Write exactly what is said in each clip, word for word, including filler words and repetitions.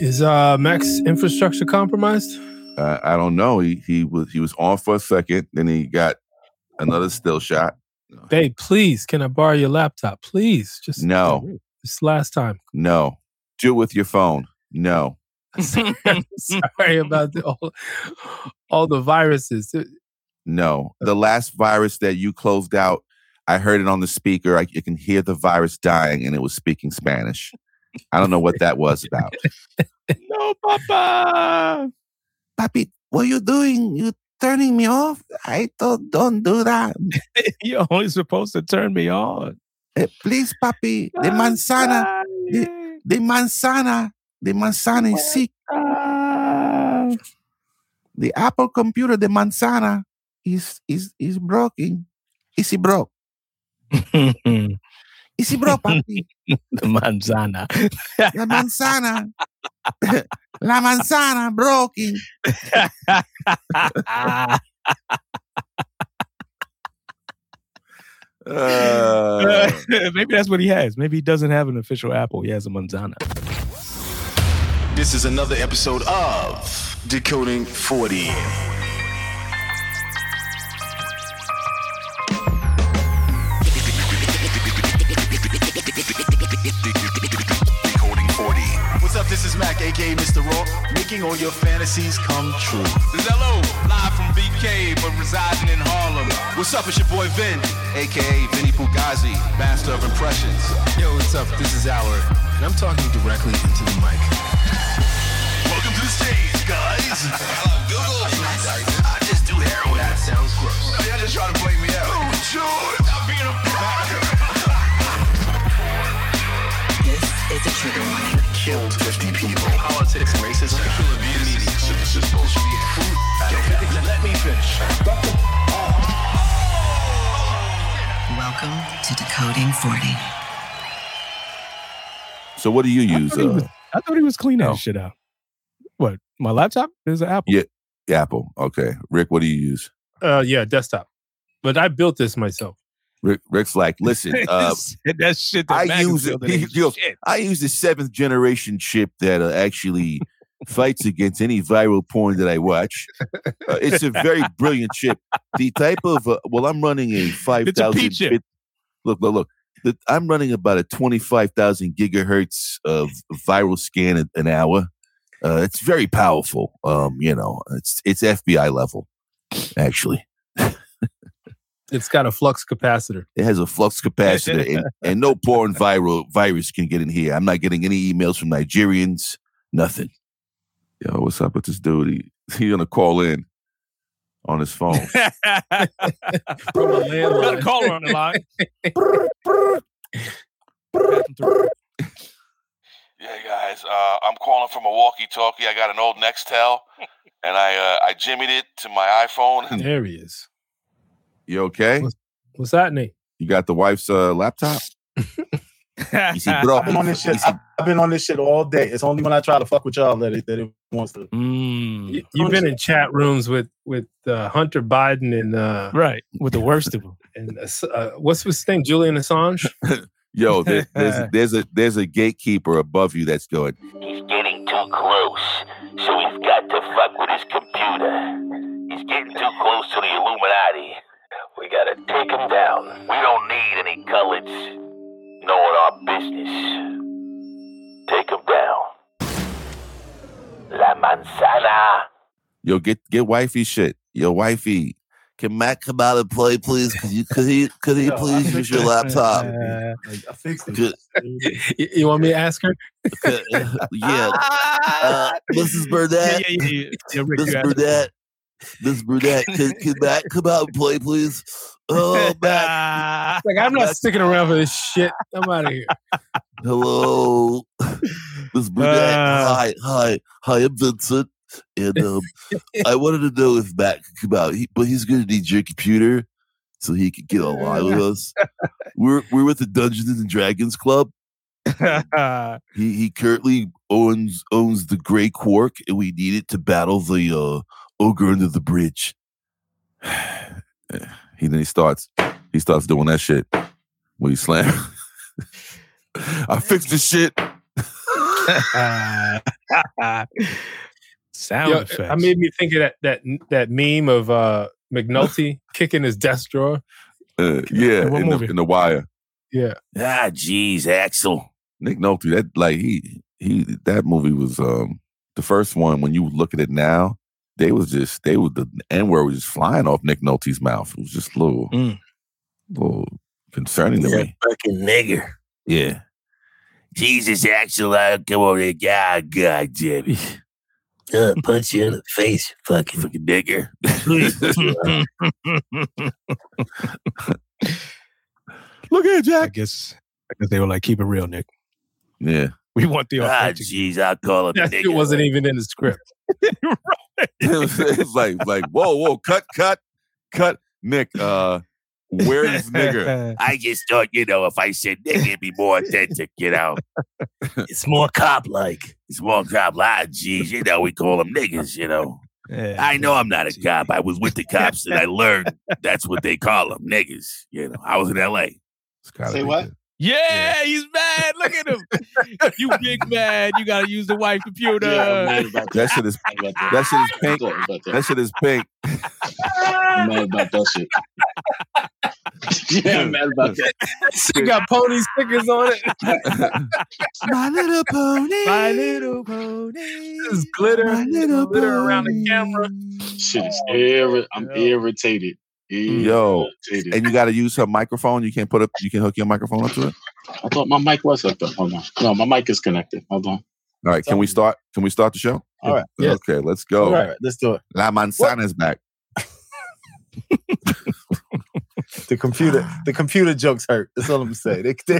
Is uh, Mac's infrastructure compromised? Uh, I don't know. He he was he was on for a second, then he got another still shot. Babe, please, can I borrow your laptop? Please, just no. This last time, no. Do it with your phone, no. Sorry about the, all, all the viruses. No, the last virus that you closed out, I heard it on the speaker. I, you can hear the virus dying, and it was speaking Spanish. I don't know what that was about. No, Papa. Papi, what are you doing? You turning me off? I don't, don't do that. You're only supposed to turn me on. Hey, please, Papi. The manzana. The, the manzana. The manzana is sick. The Apple computer, the manzana, is is is broken. Is it broke? Is it broke, Papi? The manzana. The manzana. La manzana broken. uh, Maybe that's what he has. Maybe he doesn't have an official Apple. He has a manzana. This is another episode of Decoding forty. What's up? This is Mac, a k a. Mister Raw, making all your fantasies come true. Zello, live from B K, but residing in Harlem. What's up? It's your boy Vin, a k a. Vinny Fugazi, master of impressions. Yo, what's up? This is Howard, and I'm talking directly into the mic. Welcome to the stage, guys. Hello, Google. I just do heroin. That sounds gross. No, y'all just trying to blame me out. Oh, George, I'm being a backer. This is a trigger warning. Killed fifty people. Politics, racism, sexual abuse, this is supposed to be food. Let me finish. Welcome to Decoding forty. So what do you use? I thought he was, uh, I thought he was cleaning that shit out. What? My laptop? There's an Apple. Yeah, Apple. Okay. Rick, what do you use? Uh, yeah, desktop. But I built this myself. Rick, Rick's like, listen, uh, that shit. That I use it. He, he goes, I use the seventh generation chip that uh, actually fights against any viral porn that I watch. Uh, it's a very brilliant chip. The type of uh, well, I'm running a five thousand bit. Look, look, look. The, I'm running about a twenty five thousand gigahertz of viral scan an, an hour. Uh, it's very powerful. Um, you know, it's it's F B I level, actually. It's got a flux capacitor. It has a flux capacitor, and, and no porn viral virus can get in here. I'm not getting any emails from Nigerians. Nothing. Yo, what's up with this dude? He, he gonna call in on his phone. Got a caller on the line. Yeah, guys, uh, I'm calling from a walkie-talkie. I got an old Nextel, and I uh, I jimmied it to my iPhone. And there he is. You okay? What's, what's happening? You got the wife's uh, laptop? You see, bro, I've been on this shit. I've, I've been on this shit all day. It's only when I try to fuck with y'all that it, that it wants to. Mm. You, you've been in chat rooms with with uh, Hunter Biden and uh, right with the worst of them. And uh, what's his thing? Julian Assange. Yo, there, there's there's a there's a gatekeeper above you that's going. He's getting too close, so he's got to fuck with his computer. He's getting too close to the Illuminati. We gotta take him down. We don't need any coloreds knowing our business. Take him down. La manzana. Yo, get get wifey shit. Yo, wifey, can Mac come out and play, please? Could, you, could he could he Yo, please use your laptop? Uh, I fixed it. Could, you, you want me to ask her? Could, uh, yeah. Uh, Missus Burnett. Yeah, yeah, yeah. yeah Rick, Missus Burnett. This brunette, can, can Mac come out and play, please? Oh, Mac. Like, I'm not Mac. Sticking around for this shit. I'm out of here. Hello. This brunette. Uh, hi, hi. Hi, I'm Vincent. And um, I wanted to know if Mac could come out. He, but he's going to need your computer so he can get online with us. We're we're with the Dungeons and Dragons Club. he he currently owns owns the Grey Quark, and we need it to battle the... Uh, Ogre under the bridge. he then he starts he starts doing that shit when he slam. I fixed the shit. Sound Yo, effects. I made me think of that that that meme of uh, McNulty kicking his desk drawer. Uh, yeah, in, in, the, in the Wire. Yeah. Ah, geez, Axel. Nick Nolte. That like he he that movie was um, the first one. When you look at it now, they was just they was the N-word was just flying off Nick Nolte's mouth. It was just a little, mm. little concerning to me. Fucking nigger. Yeah. Jesus, Axel, I'll come over there. God, God damn it. Uh, punch you in the face, fucking fucking nigger. Look at Jack. I guess, I guess they were like, keep it real, Nick. Yeah. We want the authentic. Ah, jeez, I'll call him that nigger. It wasn't even in the script. It's like, like, whoa, whoa, cut, cut, cut. Nick, uh, where is nigger? I just thought, you know, if I said nigger, it'd be more authentic, you know. It's more cop-like. It's more cop-like. Ah, jeez, you know, we call them niggers, you know. Yeah, I know I'm not a cop. I was with the cops and I learned that's what they call them, niggas. You know, I was in L A. Say what? Yeah, yeah, he's mad. Look at him. You big mad. You got to use the white computer. Yeah, that. that shit is pink. That shit is pink. That. that shit is pink. I'm mad about that shit. Yeah, I'm mad about that. She got pony stickers on it. My little pony. My little pony. This glitter. My little glitter pony. Around the camera. Shit is irri- I'm yeah. irritated. Yo, and you got to use her microphone. You can't put up. You can hook your microphone up to it. I thought my mic was hooked up. Hold on. No, my mic is connected. Hold on. All right. Can we start? Can we start the show? All right. Yes. Okay. Let's go. All right. Let's do it. La manzana is back. The computer. The computer jokes hurt. That's all I'm saying. They they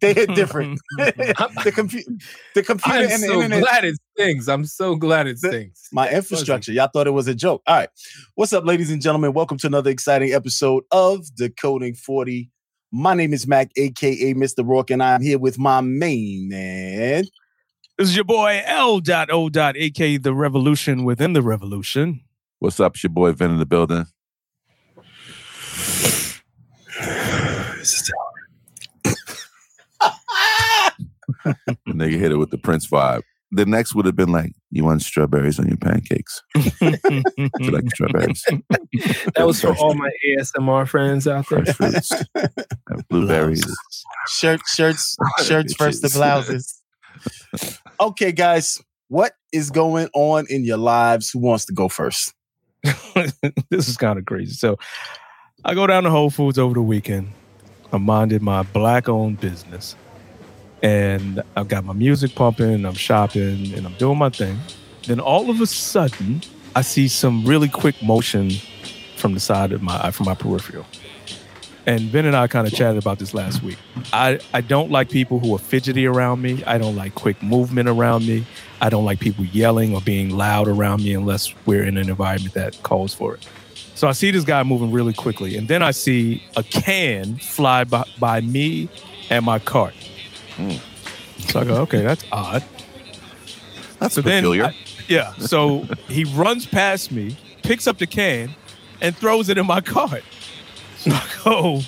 they hit different. the computer. The computer. I'm and so the internet. glad it stings. I'm so glad it stings. My infrastructure. Y'all thought it was a joke. All right. What's up, ladies and gentlemen? Welcome to another exciting episode of Decoding forty. My name is Mac, aka Mister Rourke, and I'm here with my main man. This is your boy L O aka the Revolution within the Revolution. What's up, it's your boy Vin in the building. Nigga hit it with the Prince vibe. The next would have been like, you want strawberries on your pancakes? You like strawberries? That was for all my A S M R friends out there. Fresh fruits, blueberries, Shirt, shirts, shirts first, the blouses. Okay, guys, what is going on in your lives? Who wants to go first? This is kind of crazy. So, I go down to Whole Foods over the weekend. I minded my black-owned business. And I've got my music pumping, and I'm shopping, and I'm doing my thing. Then all of a sudden, I see some really quick motion from the side of my from my peripheral. And Ben and I kind of chatted about this last week. I, I don't like people who are fidgety around me. I don't like quick movement around me. I don't like people yelling or being loud around me unless we're in an environment that calls for it. So I see this guy moving really quickly, and then I see a can fly by, by me and my cart. Mm. So I go, okay, that's odd. That's so peculiar. I, yeah. So he runs past me, picks up the can, and throws it in my cart. So I go,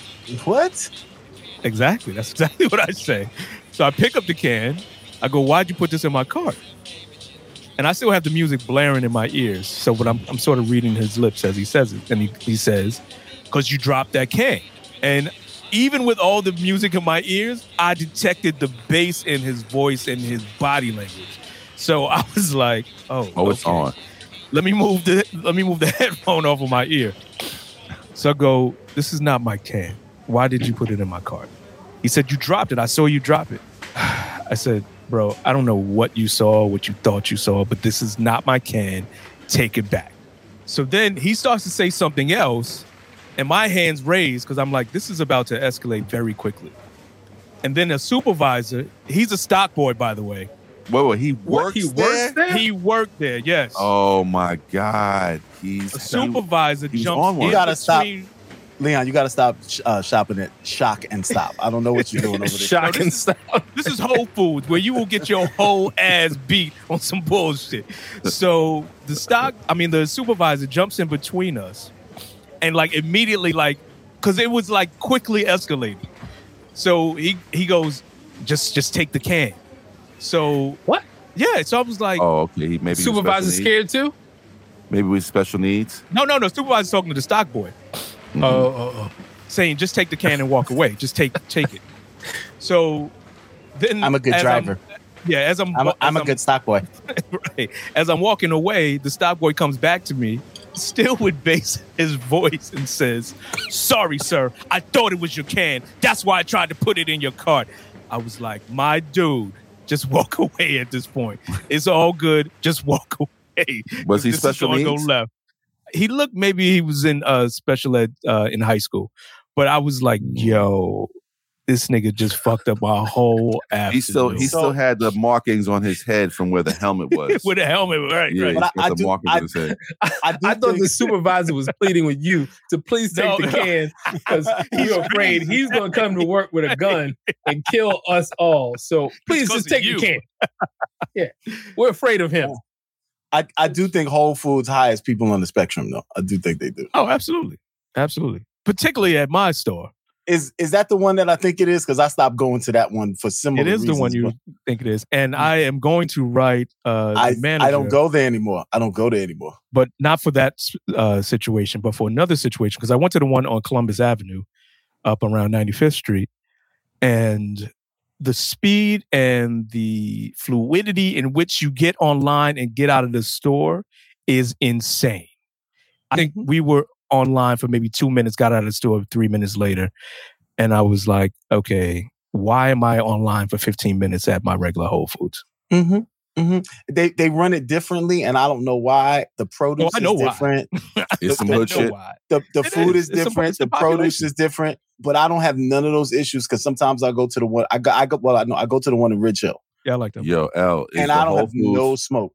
what? Exactly. That's exactly what I say. So I pick up the can. I go, why'd you put this in my cart? And I still have the music blaring in my ears. So but I'm I'm sort of reading his lips as he says it. And he, he says, because you dropped that can. And even with all the music in my ears, I detected the bass in his voice and his body language. So I was like, oh, oh okay. It's on. Let me move the let me move the headphone off of my ear. So I go, this is not my can. Why did you put it in my cart? He said, you dropped it. I saw you drop it. I said, bro, I don't know what you saw, what you thought you saw, but this is not my can. Take it back. So then he starts to say something else, and my hand's raised because I'm like, this is about to escalate very quickly. And then a supervisor, he's a stock boy, by the way. Wait, wait, he works he there? there? He worked there, yes. Oh, my God. He's a supervisor he, jumps in. You got to stop. Leon, you got to stop uh, shopping at Shock and Stop. I don't know what you're doing over there. Shock no, and Stop. This is Whole Foods, where you will get your whole ass beat on some bullshit. So the stock, I mean, the supervisor jumps in between us and like immediately like, because it was like quickly escalating. So he, he goes, just just take the can. So what? Yeah, so I was like, oh, okay. He, maybe supervisor's scared too. Maybe with special needs. No, no, no. Supervisor's talking to the stock boy. Mm-hmm. Uh, uh, uh, saying just take the can and walk away. Just take take it. So then I'm a good driver. I'm, yeah, as I'm I'm a, I'm as a good I'm, stock boy. Right. As I'm walking away, the stock boy comes back to me, still with bass in his voice, and says, "Sorry, sir. I thought it was your can. That's why I tried to put it in your cart." I was like, "My dude, just walk away at this point. It's all good. Just walk away." Was he special needs? Go left. He looked, maybe he was in uh, special ed uh, in high school. But I was like, yo, this nigga just fucked up my whole afternoon. He still, he still had the markings on his head from where the helmet was. With the helmet, right. Yeah, right. But I, I, do, I, on his head. I, I, I thought the supervisor was pleading with you to please take no, the no. can because he's afraid he's going to come to work with a gun and kill us all. So please just take the can. Yeah, we're afraid of him. I, I do think Whole Foods hires people on the spectrum, though. I do think they do. Oh, absolutely. Absolutely. Particularly at my store. Is is that the one that I think it is? Because I stopped going to that one for similar reasons. It is reasons, the one you think it is. And I am going to write uh, I, the manager. I don't go there anymore. I don't go there anymore. But not for that uh, situation, but for another situation. Because I went to the one on Columbus Avenue up around ninety-fifth Street. And the speed and the fluidity in which you get online and get out of the store is insane. I think we were online for maybe two minutes, got out of the store three minutes later. And I was like, okay, why am I online for fifteen minutes at my regular Whole Foods? Mm-hmm. Mm-hmm. They they run it differently, and I don't know why. The produce oh, I know is why. different. It's some good shit. The, the food is, is different. The, the produce is different. But I don't have none of those issues because sometimes I go to the one I go I go well I know I go to the one in Ridge Hill. Yeah, I like that. Yo, Al, and I don't have no smoke.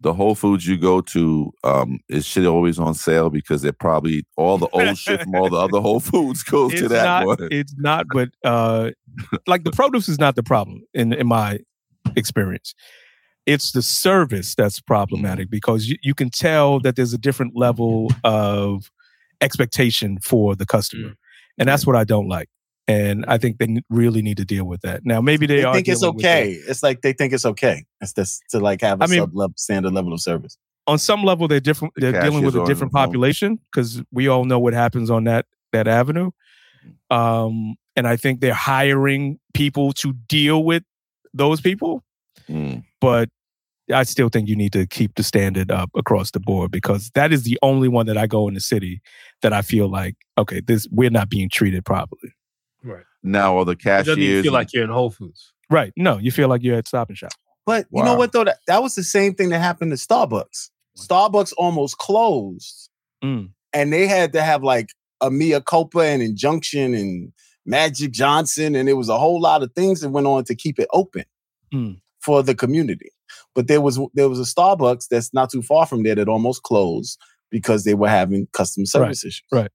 The Whole Foods you go to, um, is shit always on sale because they're probably all the old shit from all the other Whole Foods goes it's to that not, one. It's not, but uh, like the produce is not the problem in in my experience. It's the service that's problematic because you, you can tell that there's a different level of expectation for the customer. And that's what I don't like. And I think they really need to deal with that. Now, maybe they, they are think it's okay. It's like they think it's okay. It's this, to like have a I mean, sub-level, standard level of service. On some level, they're different. They're the dealing with a different population because we all know what happens on that that avenue. Um, and I think they're hiring people to deal with those people. Mm. But I still think you need to keep the standard up across the board because that is the only one that I go in the city that I feel like, okay, this we're not being treated properly. Right. Now, are the cashiers... You feel like you're in Whole Foods. Right. No, you feel like you're at Stop and Shop. But wow. You know what, though? That, that was the same thing that happened to Starbucks. Starbucks almost closed. Mm. And they had to have like a mea culpa and injunction and Magic Johnson. And it was a whole lot of things that went on to keep it open. Mm. For the community. But there was there was a Starbucks that's not too far from there that almost closed because they were having customer service right, issues. Right.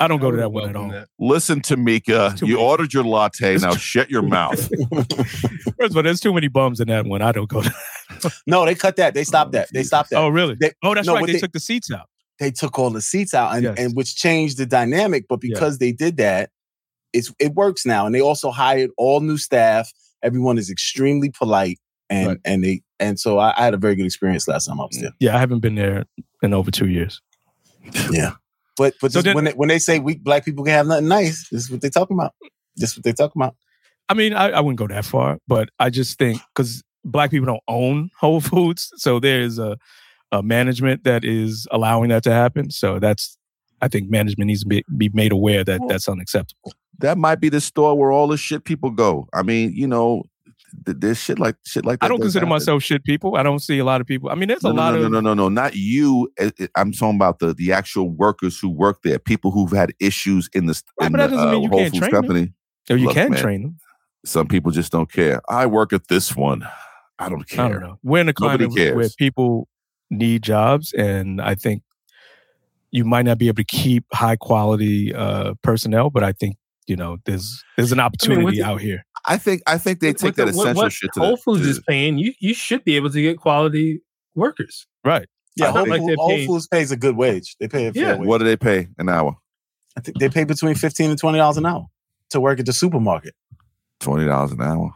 I don't I go to that one at all. That. Listen, Tamika, you many. ordered your latte. Now shut your mouth. First of all, there's too many bums in that one. I don't go to that. No, they cut that. They stopped oh, that. They stopped that. Oh, really? They, oh, that's no, right. They, they took the seats out. They took all the seats out, and, yes. and which changed the dynamic. But because yeah. they did that, it's it works now. And they also hired all new staff. Everyone is extremely polite, and right. and they and so I, I had a very good experience last time I was there. Yeah, I haven't been there in over two years. Yeah, but but so this, then, when they, when they say we black people can have nothing nice, this is what they talking about. This is what they talking about. I mean, I, I wouldn't go that far, but I just think because black people don't own Whole Foods, so there is a, a management that is allowing that to happen. So that's I think management needs to be, be made aware that that's unacceptable. That might be the store where all the shit people go. I mean, you know, th- there's shit like shit like that. I don't consider happen. myself shit people. I don't see a lot of people. I mean, there's no, a no, lot no, of... No, no, no, no, not you. I'm talking about the, the actual workers who work there, people who've had issues in the, in the uh, Whole Foods train company. Or you Look, can man, train them. Some people just don't care. I work at this one. I don't care. I don't know. We're in a climate where people need jobs, and I think you might not be able to keep high-quality uh, personnel, but I think you know, there's there's an opportunity I mean, the, out here. I think I think they take the, that essential what, what shit to Whole Foods is paying. You you should be able to get quality workers, right? Yeah, Whole, like Whole, Whole Foods pays a good wage. They pay a fair yeah. wage. What do they pay an hour? I think they pay between fifteen and twenty dollars an hour to work at the supermarket. twenty dollars an hour.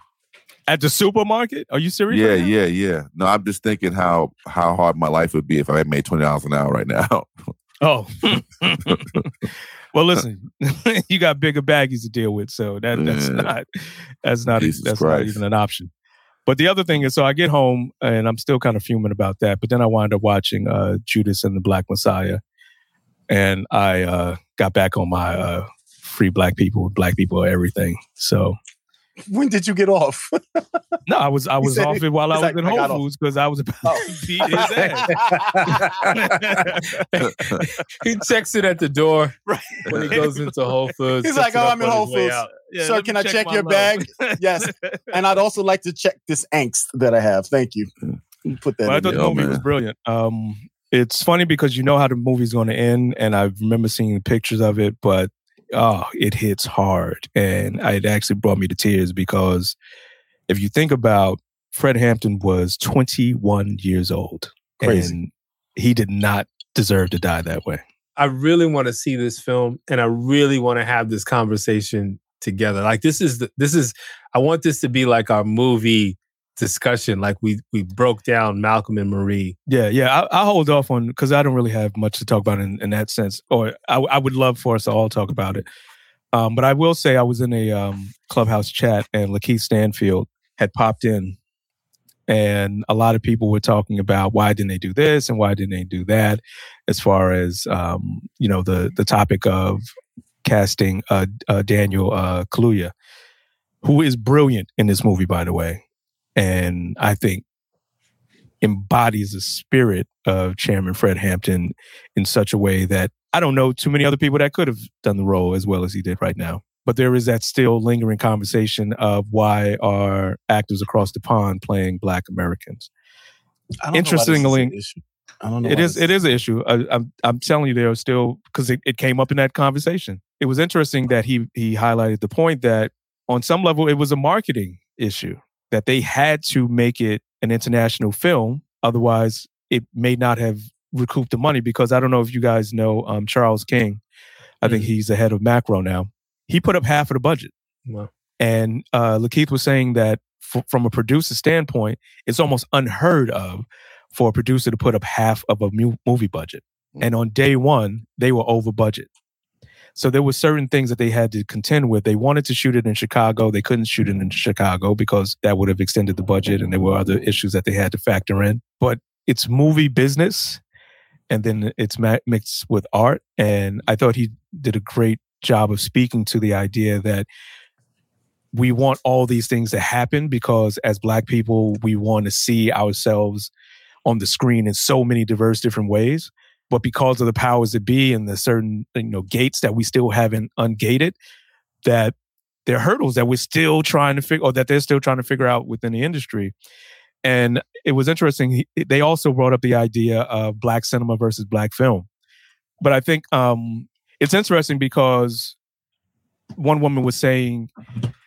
At the supermarket? Are you serious? Yeah, right yeah, yeah. No, I'm just thinking how how hard my life would be if I had made twenty dollars an hour right now. Oh. Well, listen, you got bigger baggies to deal with, so that yeah. that's not that's not Jesus that's Christ. Not even an option. But the other thing is, so I get home and I'm still kind of fuming about that. But then I wound up watching uh, Judas and the Black Messiah, and I uh, got back on my uh, free black people, black people are everything. So. When did you get off? No, I was I was off it while I was like, in Whole Foods because I was about oh. to beat his ass. He checks it at the door right. when he goes into Whole Foods. He's like, oh, I'm in Whole Foods. Yeah, sir, can I check, check your load. bag? Yes. And I'd also like to check this angst that I have. Thank you. Put that well, in I thought there. the movie oh, was brilliant. Um, it's funny because you know how the movie's going to end, and I remember seeing pictures of it, but oh, it hits hard. And it actually brought me to tears because if you think about Fred Hampton was twenty-one years old. Crazy. And he did not deserve to die that way. I really want to see this film and I really want to have this conversation together. Like this is, the, this is, I want this to be like our movie discussion. Like we we broke down Malcolm and Marie. Yeah, yeah. I, I hold off on because I don't really have much to talk about in, in that sense. Or I, I would love for us to all talk about it. Um, but I will say I was in a um, Clubhouse chat and Lakeith Stanfield had popped in and a lot of people were talking about why didn't they do this and why didn't they do that as far as, um, you know, the the topic of casting uh, uh, Daniel uh, Kaluuya, who is brilliant in this movie, by the way. And I think embodies the spirit of Chairman Fred Hampton in such a way that I don't know too many other people that could have done the role as well as he did right now. But there is that still lingering conversation of why are actors across the pond playing Black Americans? I don't Interestingly, know this is an issue. I don't know it is. It is an issue. I, I'm I'm telling you, there are still because it, it came up in that conversation. It was interesting that he he highlighted the point that on some level it was a marketing issue. That they had to make it an international film. Otherwise, it may not have recouped the money because I don't know if you guys know um, Charles King. I mm-hmm. think he's the head of Macro now. He put up half of the budget. Wow. And uh, Lakeith was saying that f- from a producer standpoint, it's almost unheard of for a producer to put up half of a mu- movie budget. Mm-hmm. And on day one, they were over budget. So there were certain things that they had to contend with. They wanted to shoot it in Chicago. They couldn't shoot it in Chicago because that would have extended the budget and there were other issues that they had to factor in. But it's movie business and then it's mixed with art. And I thought he did a great job of speaking to the idea that we want all these things to happen because as Black people, we want to see ourselves on the screen in so many diverse different ways. But because of the powers that be and the certain you know gates that we still haven't ungated, that there are hurdles that we're still trying to figure, or that they're still trying to figure out within the industry. And it was interesting. He, they also brought up the idea of Black cinema versus Black film. But I think um, it's interesting because one woman was saying,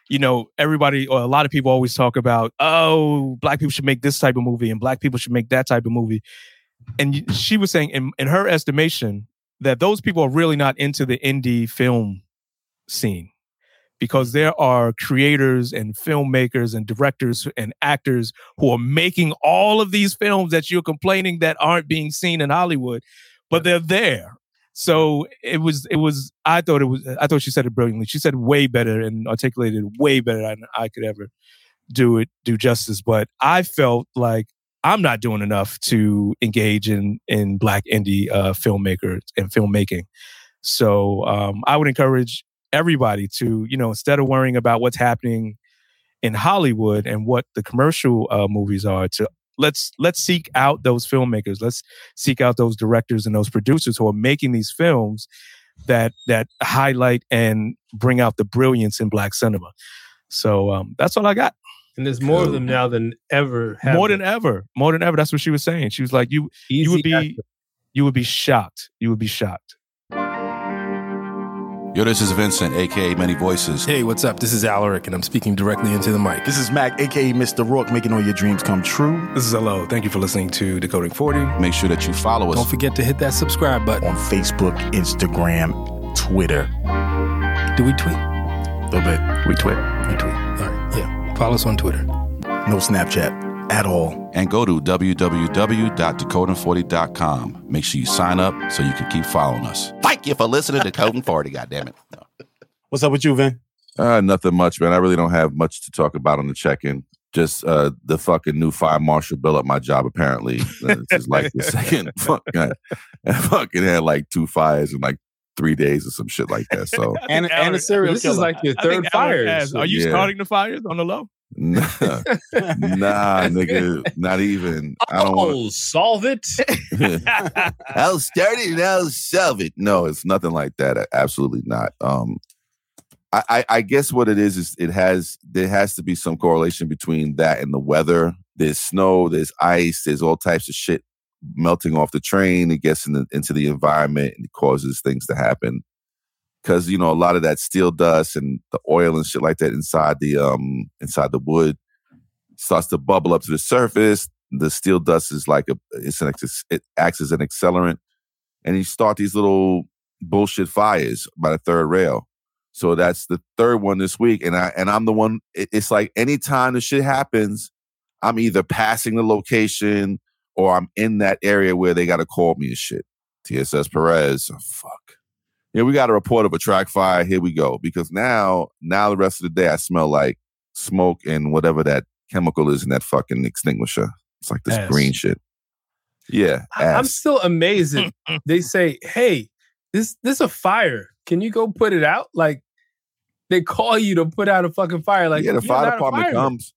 you know, everybody or a lot of people always talk about, oh, Black people should make this type of movie and Black people should make that type of movie. And she was saying, in, in her estimation, that those people are really not into the indie film scene because there are creators and filmmakers and directors and actors who are making all of these films that you're complaining that aren't being seen in Hollywood, but they're there. So it was, it was, I thought it was, I thought she said it brilliantly. She said way better and articulated way better than I could ever do it, do justice. But I felt like, I'm not doing enough to engage in in Black indie uh, filmmakers and filmmaking. So um, I would encourage everybody to, you know, instead of worrying about what's happening in Hollywood and what the commercial uh, movies are, to let's let's seek out those filmmakers. Let's seek out those directors and those producers who are making these films that that highlight and bring out the brilliance in Black cinema. So um, that's all I got. And there's more of them now than ever. Happened. More than ever. More than ever. That's what she was saying. She was like, you Easy you would be action. you would be shocked. You would be shocked. Yo, this is Vincent, a k a. Many Voices. Hey, what's up? This is Alaric, and I'm speaking directly into the mic. This is Mac, a k a. Mister Rourke, making all your dreams come true. This is Alo. Thank you for listening to Decoding forty. Make sure that you follow us. Don't forget to hit that subscribe button. On Facebook, Instagram, Twitter. Do we tweet? A little bit. We tweet. We tweet. All right. Follow us on Twitter. No Snapchat at all. And go to w w w dot decoding forty dot com. Make sure you sign up so you can keep following us. Thank you for listening to Decoding forty, goddammit. No. What's up with you, Vin? Uh, nothing much, man. I really don't have much to talk about on the check-in. Just uh, the fucking new fire marshal bill at my job, apparently. Uh, it's just like the second fucking, I fucking had like two fires in like three days or some shit like that. So And, and a serial This killer. Is like your third fire. So, Are you yeah. starting the fires on the low? Nah, nah, nigga, not even. Oh, I don't wanna... solve it. I'll start it and I'll solve it. No, it's nothing like that. Absolutely not. Um, I, I, I guess what it is is it has there has to be some correlation between that and the weather. There's snow, there's ice, there's all types of shit melting off the train. It gets in the, into the environment and causes things to happen. Because, you know, a lot of that steel dust and the oil and shit like that inside the um inside the wood starts to bubble up to the surface. The steel dust is like a it's an it acts as an accelerant, and you start these little bullshit fires by the third rail. So that's the third one this week. And, I, and I'm the one, it, it's like anytime this shit happens, I'm either passing the location or I'm in that area where they got to call me and shit. T S S Perez, oh, fuck. Yeah, we got a report of a track fire. Here we go. Because now, now the rest of the day, I smell like smoke and whatever that chemical is in that fucking extinguisher. It's like this ass. green shit. Yeah. Ass. I'm still amazed. They say, hey, this this a fire. Can you go put it out? Like, they call you to put out a fucking fire. Like, yeah, the fire department comes,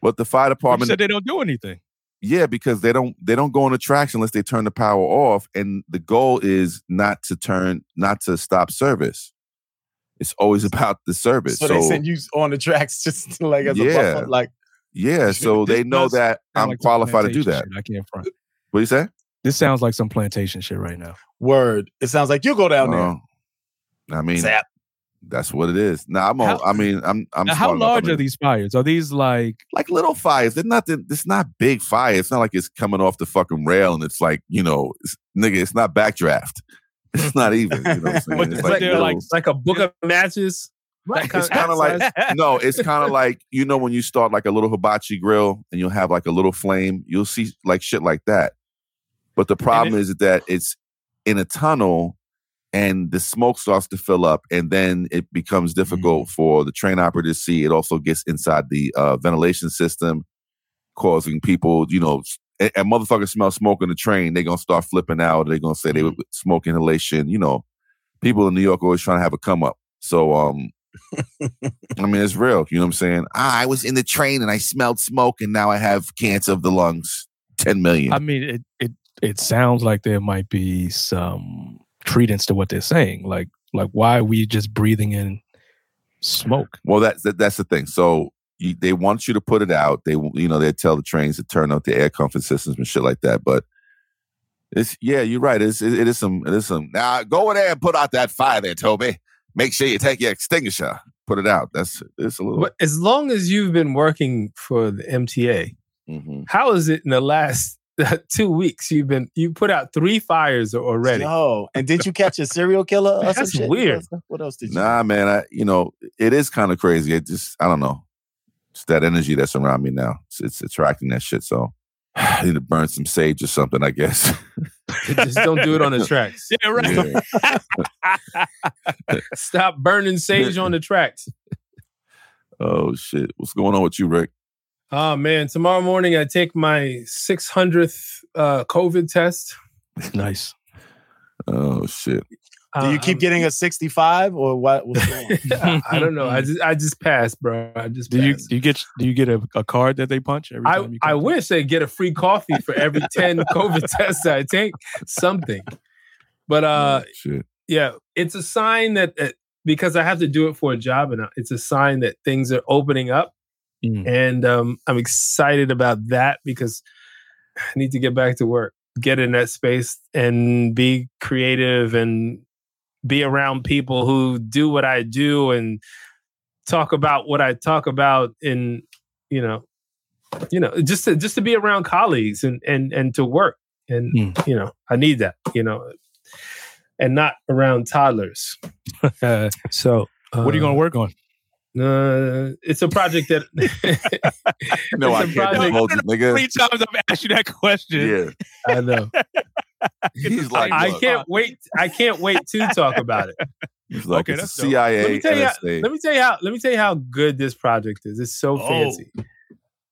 but the fire department you said they don't do anything. Yeah, because they don't they don't go on a track unless they turn the power off, and the goal is not to turn not to stop service. It's always about the service. So, so they send you on the tracks just to, like as yeah, a buffer, like yeah. So they know that I'm like qualified to do that. Shit. I can't front. What you say? This sounds like some plantation shit right now. Word. It sounds like you go down no. there. I mean. Zap. That's what it is. Now I'm. All, how, I mean, I'm. I'm. How large enough. are these fires? Are these like like little fires? They're not. The, it's not big fire. It's not like it's coming off the fucking rail and it's like you know, it's, nigga. It's not backdraft. It's not even. You know what I'm saying? But, but like they're little, like like a book of matches. Right. It's kind of like no. It's kind of like you know when you start like a little hibachi grill and you'll have like a little flame. You'll see like shit like that. But the problem it, is that it's in a tunnel. And the smoke starts to fill up, and then it becomes difficult mm-hmm. for the train operator to see. It also gets inside the uh, ventilation system, causing people, you know, and, and motherfuckers smell smoke on the train. They're going to start flipping out. They're going to say they were smoke inhalation. You know, people in New York are always trying to have a come up. So, um, I mean, it's real. You know what I'm saying? I was in the train, and I smelled smoke, and now I have cancer of the lungs, ten million. I mean, it it, it sounds like there might be some... credence to what they're saying, like like why are we just breathing in smoke? Well, that's that, that's the thing. So you, they want you to put it out. They you know they tell the trains to turn up the air comfort systems and shit like that. But it's yeah, you're right. It's it, it is some it is some. Now go in there and put out that fire there, Toby. Make sure you take your extinguisher, put it out. That's it's a little. But as long as you've been working for the M T A, mm-hmm. how is it in the last? Two weeks you've been you put out three fires already. Oh, and did you catch a serial killer? Or That's shit? weird. What else did you? Nah, do? man. I you know it is kind of crazy. It just I don't know. It's that energy that's around me now. It's, it's attracting that shit. So I need to burn some sage or something. I guess. Just don't do it on the tracks. Yeah, right. Yeah. Stop burning sage on the tracks. Oh shit! What's going on with you, Rick? Oh, man. Tomorrow morning, I take my six hundredth uh, COVID test. Nice. Oh, shit. Uh, Do you keep um, getting a sixty-five or what? What's going on? I don't know. I just I just passed, bro. I just do passed. you do you get do you get a, a card that they punch every time? I, you I wish they'd get a free coffee for every ten COVID tests I take. Something, but uh, oh, shit. yeah, it's a sign that uh, because I have to do it for a job, and it's a sign that things are opening up. Mm. And um, I'm excited about that because I need to get back to work, get in that space and be creative and be around people who do what I do and talk about what I talk about. And, you know, you know, just to, just to be around colleagues and, and, and to work. And, mm. you know, I need that, you know, and not around toddlers. So uh, what are you going to work on? No, uh, it's a project that. No, I can't divulge it, nigga. Three times I've asked you that question. Yeah, I know. He's like, I, I can't wait. I can't wait to talk about it. He's like, okay, it's the C I A. Let me, tell you how, let me tell you how. Let me tell you how good this project is. It's so oh. fancy.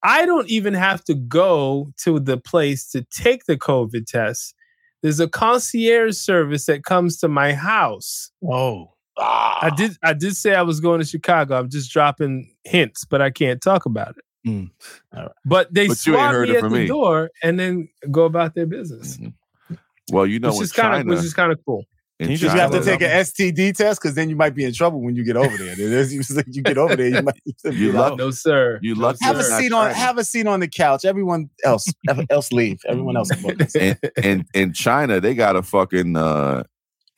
I don't even have to go to the place to take the COVID test. There's a concierge service that comes to my house. Oh. Ah. I did I did say I was going to Chicago. I'm just dropping hints, but I can't talk about it. Mm. Right. But they but swab me at the me. door and then go about their business. Mm-hmm. Well, you know, which in is China, kinda, which is kind of cool. You just have to take an S T D test because then you might be in trouble when you get over there. You get over there, you might you you love, no sir. You love have sir. a seat on have a seat on the couch. Everyone else, else leave. Everyone else. And in, in China, they got a fucking. Uh,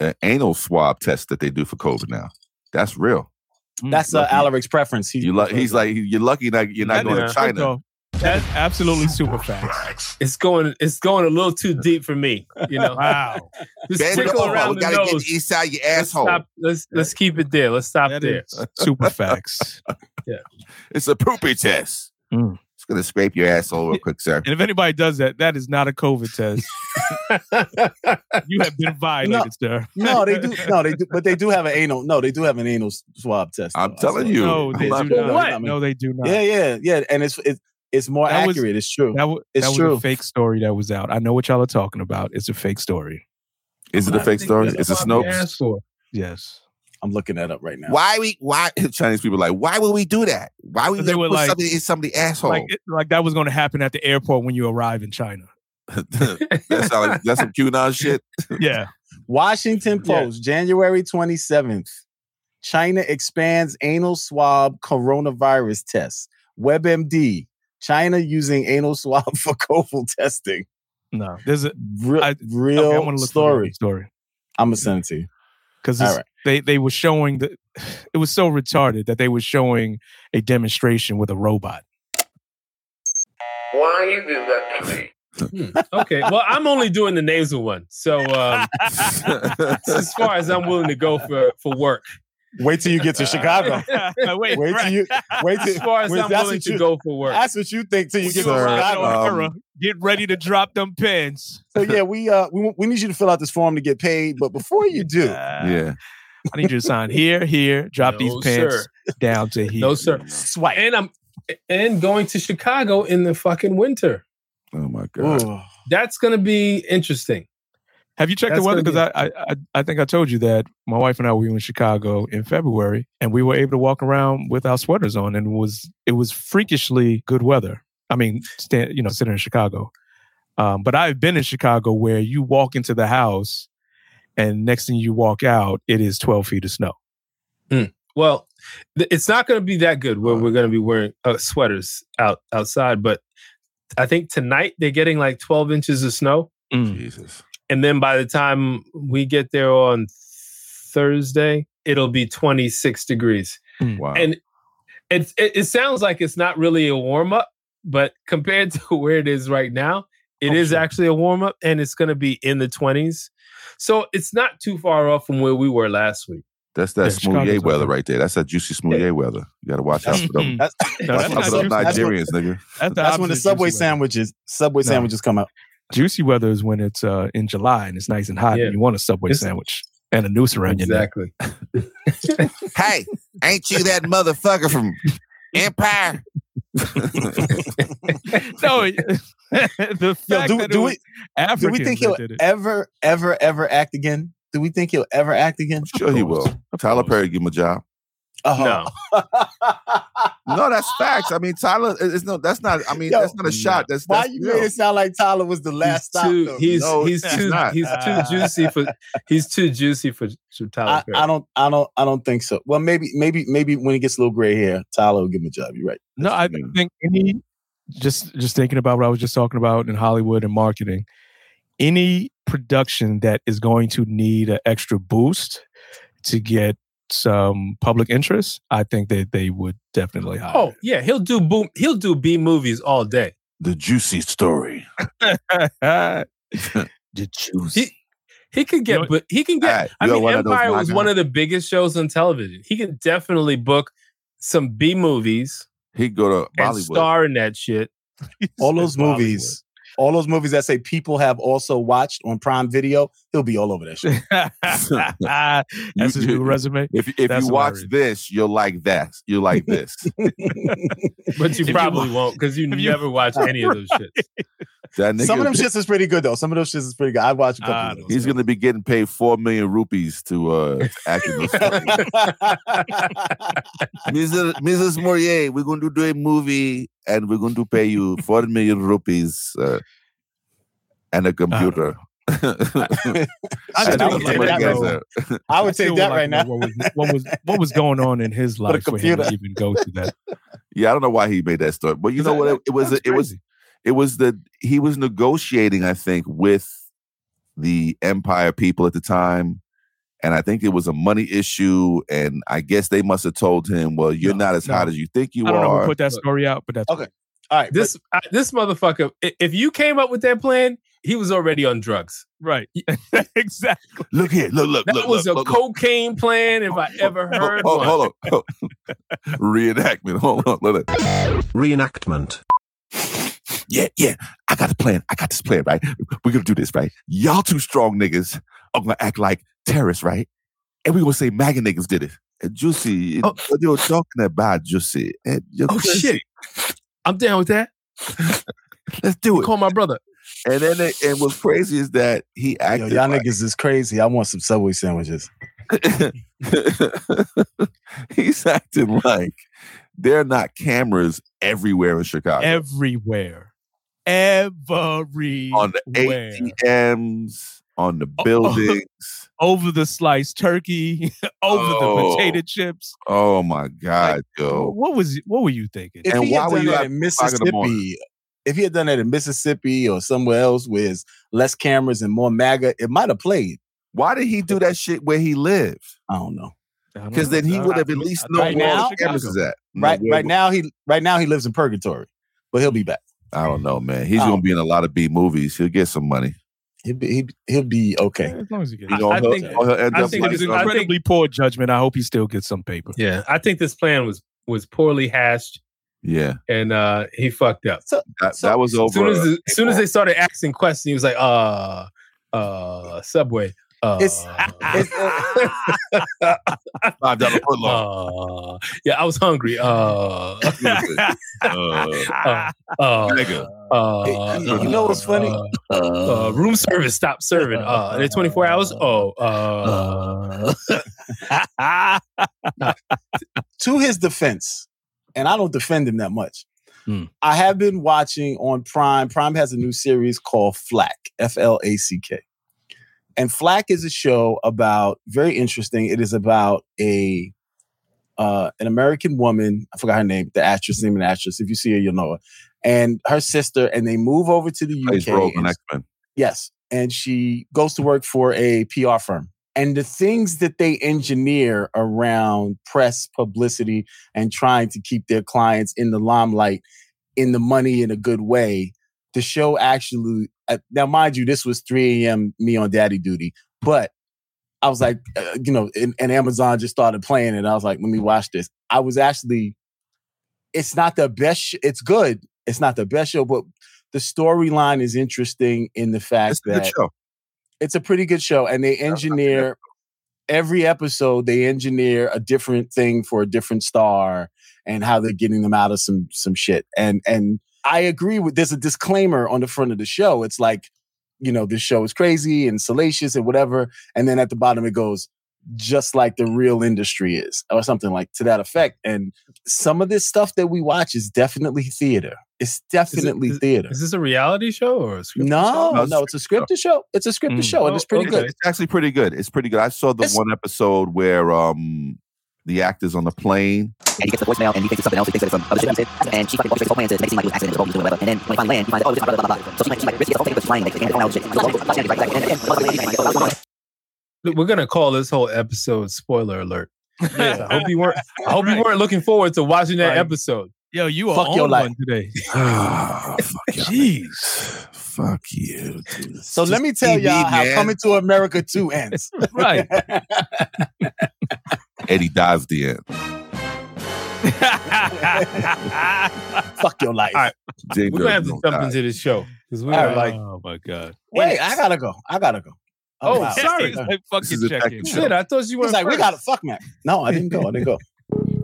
An anal swab test that they do for COVID now. That's real. That's uh, Alaric's preference. He, lu- he's like, you're lucky not, you're not that going to China. Go. That's absolutely super facts. It's going, it's going a little too deep for me. You know, wow. Just tickle around the gotta nose. Get the east side, you asshole. Let's, stop, let's, let's keep it there. Let's stop that there. Super facts. Yeah, it's a poopy test. Mm. It's going to scrape your asshole real quick, sir. And if anybody does that, that is not a COVID test. You have been violated, no, sir. No, they do. No, they do. But they do have an anal. No, they do have an anal swab test. Though, I'm telling you. No, they do not. What? I mean, no, they do not. Yeah, yeah, yeah. And it's it's it's more that accurate. Was, it's true. That, w- it's that true. was a fake story that was out. I know what y'all are talking about. It's a fake story. Is it a fake story? Is it Snopes? Yes. I'm looking that up right now. Why we? Why Chinese people are like? Why would we do that? Why would we put like, something in somebody's asshole? Like, it, like that was going to happen at the airport when you arrive in China. that's, how, that's some QAnon shit. Yeah. Washington Post, yeah. January twenty-seventh. China expands anal swab coronavirus tests. WebMD. China using anal swab for COVID testing. No, there's a Re- I, real okay, I wanna look story. story. I'm gonna send it to you because right. they they were showing the. It was so retarded that they were showing a demonstration with a robot. Why you do that to me? Hmm. Okay, well, I'm only doing the nasal one, so um, as far as I'm willing to go for, for work. Wait till you get to Chicago. wait, wait right. till you. Wait till, as far as wait, I'm willing you, to go for work. That's what you think till you get to Chicago. Um, get ready to drop them pins. So yeah, we uh we we need you to fill out this form to get paid, but before you do, uh, yeah. I need you to sign here, here, drop no, these pins sir. down to here. No sir, swipe. And I'm and going to Chicago in the fucking winter. Oh my God. Ooh. That's going to be interesting. Have you checked That's the weather? Because I, I I think I told you that my wife and I, we were in Chicago in February and we were able to walk around with our sweaters on and it was it was freakishly good weather. I mean, stand, you know, sitting in Chicago. Um, but I've been in Chicago where you walk into the house and next thing you walk out, it is twelve feet of snow. Mm. Well, th- it's not going to be that good where we're going to be wearing uh, sweaters out outside, but I think tonight they're getting like twelve inches of snow. Mm. Jesus. And then by the time we get there on Thursday, it'll be twenty-six degrees. Mm. Wow. And it, it it sounds like it's not really a warm up, but compared to where it is right now, it oh, is sure. actually a warm up and it's going to be in the twenties. So it's not too far off from where we were last week. That's that yeah, smoothie weather right there. That's that juicy smoothie yeah. weather. You got to watch out for them. That's, no, watch out for them Nigerians, that's when, nigga. That's, that's when the Subway sandwiches Subway no. sandwiches come out. Juicy weather is when it's uh, in July and it's nice and hot yeah. and you want a Subway it's, sandwich and a noose around exactly. your neck. Exactly. Hey, ain't you that motherfucker from Empire? No, the fact Yo, do, that do, we, do we think he'll ever, ever, ever act again? Do we think he'll ever act again? Sure he will. Tyler Perry give him a job. Uh-huh. No. No, that's facts. I mean, Tyler is no. That's not. I mean, Yo, that's not a shot. That's why that's, you made it sound like Tyler was the last he's stop. Too, he's no, he's too not. he's too juicy for he's too juicy for, for Tyler Perry. I, I don't I don't I don't think so. Well, maybe maybe maybe when he gets a little gray hair, Tyler will give him a job. You're right. That's no, I mean. think any just just thinking about what I was just talking about in Hollywood and marketing. Any production that is going to need an extra boost to get some public interest, I think that they would definitely hire. Oh yeah, he'll do boom, he'll do B movies all day. The juicy story. The juicy. He, he could get, you know, but he can get. Right, I mean, Empire was one of the biggest shows on television. He can definitely book some B movies. He'd go to Bollywood. Star in that shit. All those movies. All those movies that say people have also watched on Prime Video, he'll be all over that shit. That's his new resume. If, if you watch this, you'll like that. You'll like this. But you if probably you, won't because you never watch any right. of those shits. Some of them shits is pretty good, though. Some of those shits is pretty good. I watched a couple uh, of those. He's going to be getting paid four million rupees to uh, act in those Mister Missus Morier, we're going to do a movie. And we're going to pay you four million rupees uh, and a computer. I, I, I would take that, right I would I take that right now. What was, what was what was going on in his life for him to even go to that? Yeah, I don't know why he made that story, but you know what? It, it was it was it was the he was negotiating, I think, with the Empire people at the time. And I think it was a money issue, and I guess they must have told him, "Well, you're no, not as no. hot as you think you are." I don't are. know who put that story out, but that's okay. Right. All right, this but, I, this motherfucker. If you came up with that plan, he was already on drugs, right? Exactly. Look here, look, look. That look, was look, a look, cocaine look. plan, if I ever heard. Oh, hold on, reenactment. Hold on, look. Reenactment. Yeah, yeah. I got a plan. I got this plan, right? We're gonna do this, right? Y'all two strong niggas are gonna act like terrorists, right? And we're gonna say MAGA niggas did it. And Juicy, oh. what you're talking about, Juicy? And oh shit! I'm down with that. Let's do you it. Call my brother. And then, it, and what's crazy is that he acted. Yo, y'all like, niggas is crazy. I want some Subway sandwiches. He's acting like there are not cameras everywhere in Chicago. Everywhere. Everywhere. On the A T Ms, on the buildings. Over the sliced turkey, over oh, the potato chips. Oh my God, like, yo. What was what were you thinking? If and he why had done were you that in Mississippi? If he had done that in Mississippi or somewhere else with less cameras and more MAGA, it might have played. Why did he do that shit where he lived? I don't know. Because then he would have at least known where the cameras is at. Right, right now he right now he lives in purgatory, but he'll be back. I don't know, man. He's um, gonna be in a lot of B movies. He'll get some money. He'll be he'll, he'll be okay. Yeah, as long as he gets. You know, I, I think, he'll, he'll I think it's incredibly think, poor judgment. I hope he still gets some paper. Yeah, I think this plan was was poorly hashed. Yeah, and uh, he fucked up. So, that, so, that was over. As soon as, the, as soon as they started asking questions, he was like, "Uh, uh, Subway." Uh, it's, it's uh, five dollar foot long. Uh, yeah, I was hungry. Uh, uh, uh, uh, nigga. Uh, hey, you uh, know what's funny? Uh, uh, room service stopped serving. Uh, they're twenty four hours. Oh, uh. Uh. Now, to his defense, and I don't defend him that much. Hmm. I have been watching on Prime. Prime has a new series called Flack. F L A C K. And Flack is a show about, very interesting, it is about a uh, an American woman, I forgot her name, the actress, name of the actress, if you see her, you'll know her, and her sister, and they move over to the U K. Role in X-Men. Yes, and she goes to work for a P R firm. And the things that they engineer around press, publicity, and trying to keep their clients in the limelight, in the money in a good way, the show actually... Uh, now, mind you, this was three a.m. me on daddy duty, but I was like, uh, you know, and, and Amazon just started playing it. I was like, let me watch this. I was actually, it's not the best. Sh- it's good. It's not the best show, but the storyline is interesting in the fact it's that show. It's a pretty good show. And they engineer every episode. They engineer a different thing for a different star and how they're getting them out of some some shit. And and. I agree with, there's a disclaimer on the front of the show. It's like, you know, this show is crazy and salacious and whatever. And then at the bottom it goes, just like the real industry is, or something like to that effect. And some of this stuff that we watch is definitely theater. It's definitely is it, theater. Is, is this a reality show or a scripted no, show? No, no, it's a scripted oh. show. It's a scripted mm. show and oh, it's pretty okay. good. It's actually pretty good. It's pretty good. I saw the it's, one episode where... um. The actor's on the plane. And he gets a voicemail and he thinks it's something else. He thinks it's some other shit. And she fucking orchestrates the whole plan to make it seem like it was an accident. It was doing whatever. And then when he finally lands, he finds, oh, it's not blah, blah, blah, blah. So she like, she like risks the whole thing, but she's flying. Like, they can't go out and shit. Look, we're going to call this whole episode spoiler alert. Yeah, I hope you weren't I hope right. you weren't looking forward to watching that right. episode. Yo, you are fuck on your life. One today. Oh, fuck Jeez. Fuck you, dude. So just let me tell T V, y'all man. How Coming to America two ends. Right. Eddie dies the end. Fuck your life. All right. We're going to have to jump into this show. Because we are like, oh my God. Wait, I got to go. I got to go. Oh, oh sorry. Like, fucking checking. Shit, I thought you were like, first. We got to fuck, man. No, I didn't go. I didn't go.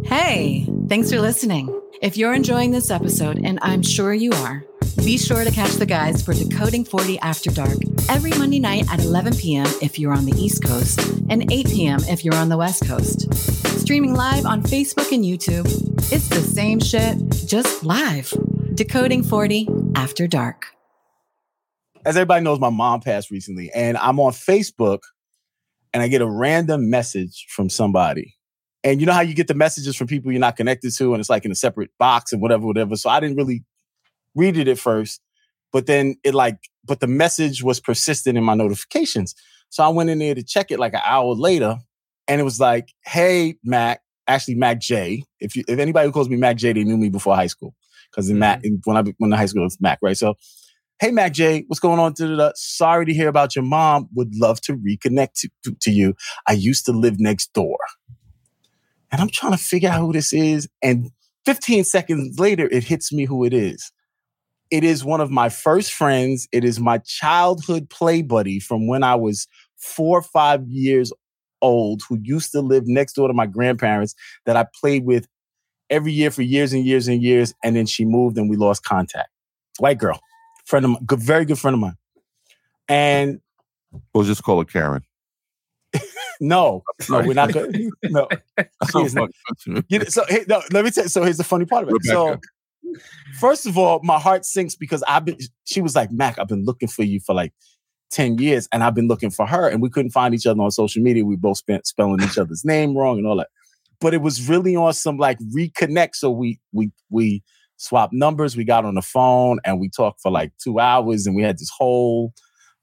Hey, thanks for listening. If you're enjoying this episode, and I'm sure you are, be sure to catch the guys for Decoding forty After Dark every Monday night at eleven p.m. if you're on the East Coast and eight p.m. if you're on the West Coast. Streaming live on Facebook and YouTube. It's the same shit, just live. Decoding forty After Dark. As everybody knows, my mom passed recently, and I'm on Facebook, and I get a random message from somebody. And you know how you get the messages from people you're not connected to, and it's like in a separate box and whatever, whatever. So I didn't really read it at first, but then it like, but the message was persistent in my notifications. So I went in there to check it like an hour later, and it was like, hey, Mac, actually Mac J. If you, if anybody who calls me Mac J, they knew me before high school. Because in Mac, when I went to high school, it was Mac, right? So, hey, Mac J, what's going on? Sorry to hear about your mom. Would love to reconnect to, to, to you. I used to live next door. And I'm trying to figure out who this is. And fifteen seconds later, it hits me who it is. It is one of my first friends. It is my childhood play buddy from when I was four or five years old, who used to live next door to my grandparents, that I played with every year for years and years and years. And then she moved and we lost contact. White girl. Friend of mine, good, very good friend of mine. And we'll just call her Karen. no, no, we're not good. No. So, not. You, so hey, no, let me tell you. So here's the funny part of it. Rebecca. So first of all, my heart sinks because I've been, she was like, Mac, I've been looking for you for like ten years, and I've been looking for her, and we couldn't find each other on social media. We both spent spelling each other's name wrong and all that. But it was really on some like reconnect. So we we we swap numbers. We got on the phone and we talked for like two hours and we had this whole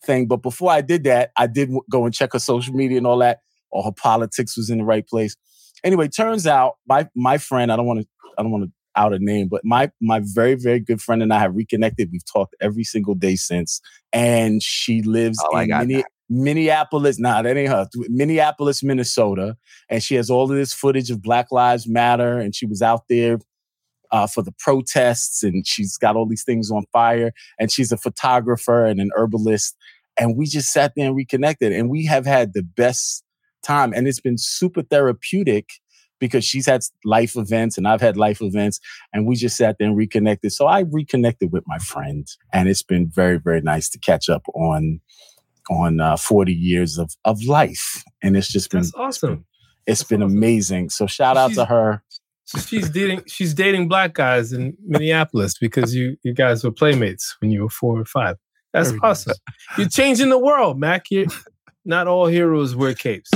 thing. But before I did that, I did go and check her social media and all that. All her politics was in the right place. Anyway, turns out my my friend, I don't want to I don't want to out a name, but my my very, very good friend and I have reconnected. We've talked every single day since. And she lives oh, in Minneapolis. Minneapolis, nah, that ain't her. Minneapolis, Minnesota. And she has all of this footage of Black Lives Matter. And she was out there Uh, for the protests, and she's got all these things on fire, and she's a photographer and an herbalist, and we just sat there and reconnected, and we have had the best time, and it's been super therapeutic because she's had life events and I've had life events, and we just sat there and reconnected. So I reconnected with my friend, and it's been very, very nice to catch up on on uh, forty years of of life, and it's just been That's awesome. It's That's been awesome. Amazing. So shout out she's- to her. She's dating. She's dating black guys in Minneapolis because you, you guys were playmates when you were four or five. That's Very awesome. Nice. You're changing the world, Mac. You're, not all heroes wear capes.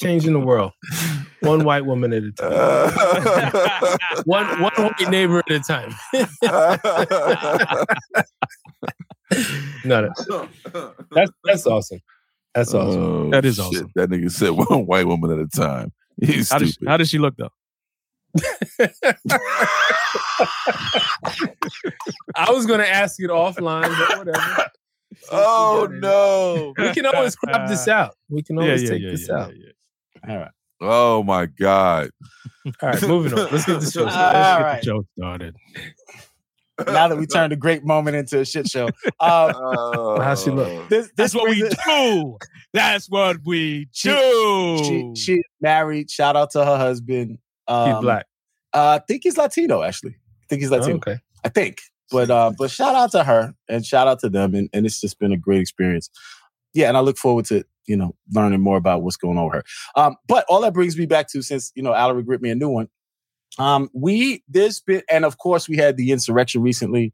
Changing the world, one white woman at a time, one one white neighbor at a time. no, no, that's that's awesome. That's awesome. Oh, that is shit. Awesome. That nigga said one white woman at a time. He's how, does she, how does she look, though? I was going to ask it offline, but whatever. Oh, no. We can always crop this out. We can always yeah, yeah, take yeah, this yeah, out. Yeah, yeah. All right. Oh, my God. All right, moving on. Let's get the show started. Let's get right. the show started. Now that we turned a great moment into a shit show. Um, How she look? This, this That's what we do. That's what we do. She, she, she married. Shout out to her husband. Um, he's black. Uh, I think he's Latino, actually. I think he's Latino. Oh, okay. I think. But uh, but shout out to her and shout out to them. And, and it's just been a great experience. Yeah, and I look forward to, you know, learning more about what's going on with her. Um, but all that brings me back to, since, you know, Allery gripped me a new one. Um, we, there's been, and of course we had the insurrection recently,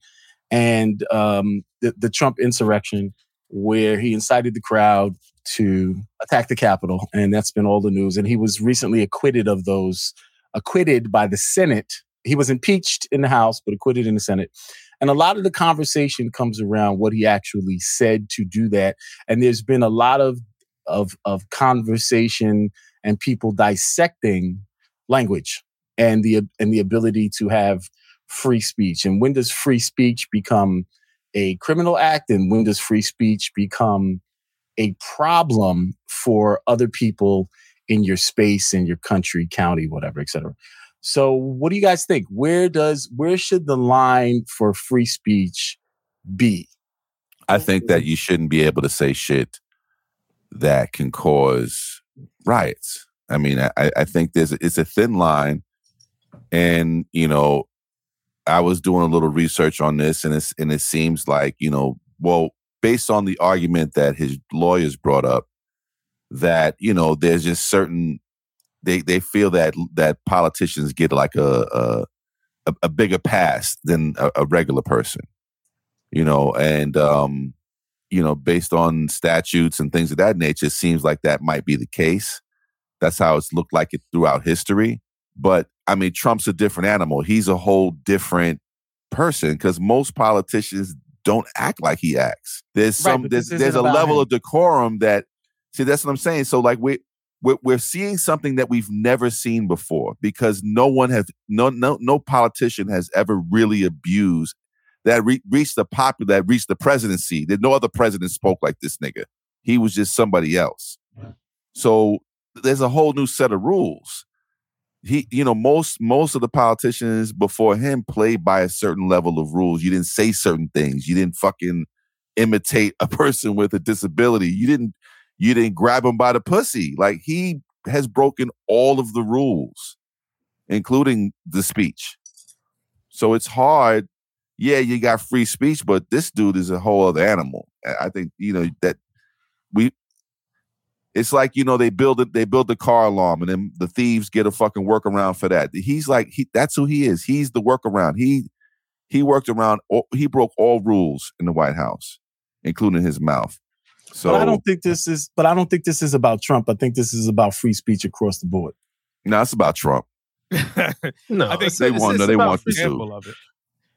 and um, the, the Trump insurrection, where he incited the crowd to attack the Capitol. And that's been all the news. And he was recently acquitted of those, acquitted by the Senate. He was impeached in the House, but acquitted in the Senate. And a lot of the conversation comes around what he actually said to do that. And there's been a lot of, of, of conversation and people dissecting language. And the and the ability to have free speech. And when does free speech become a criminal act? And when does free speech become a problem for other people in your space, in your country, county, whatever, et cetera. So what do you guys think? Where does, where should the line for free speech be? I think that you shouldn't be able to say shit that can cause riots. I mean, I, I think there's, it's a thin line. And, you know, I was doing a little research on this, and it's, and it seems like, you know, well, based on the argument that his lawyers brought up, that, you know, there's just certain, they, they feel that that politicians get like a a, a bigger pass than a, a regular person, you know, and, um, you know, based on statutes and things of that nature, it seems like that might be the case. That's how it's looked like it throughout history. But I mean, Trump's a different animal. He's a whole different person because most politicians don't act like he acts. There's some right, there's, there's a level him. of decorum that, see, that's what I'm saying. So like we we're, we're seeing something that we've never seen before because no one has no no no politician has ever really abused that re- reached the popular that reached the presidency. That no other president spoke like this nigga. He was just somebody else. Right. So there's a whole new set of rules. He, you know, most most of the politicians before him played by a certain level of rules. You didn't say certain things. You didn't fucking imitate a person with a disability. You didn't you didn't grab him by the pussy. Like, he has broken all of the rules, including the speech. So it's hard. Yeah, you got free speech, but this dude is a whole other animal. I think, you know, that we. It's like, you know, they build it. They build the car alarm, and then the thieves get a fucking workaround for that. He's like, he, that's who he is. He's the workaround. He he worked around. All, he broke all rules in the White House, including his mouth. So but I don't think this is. But I don't think this is about Trump. I think this is about free speech across the board. No, it's about Trump. no, I think they want. No, they want the example of it.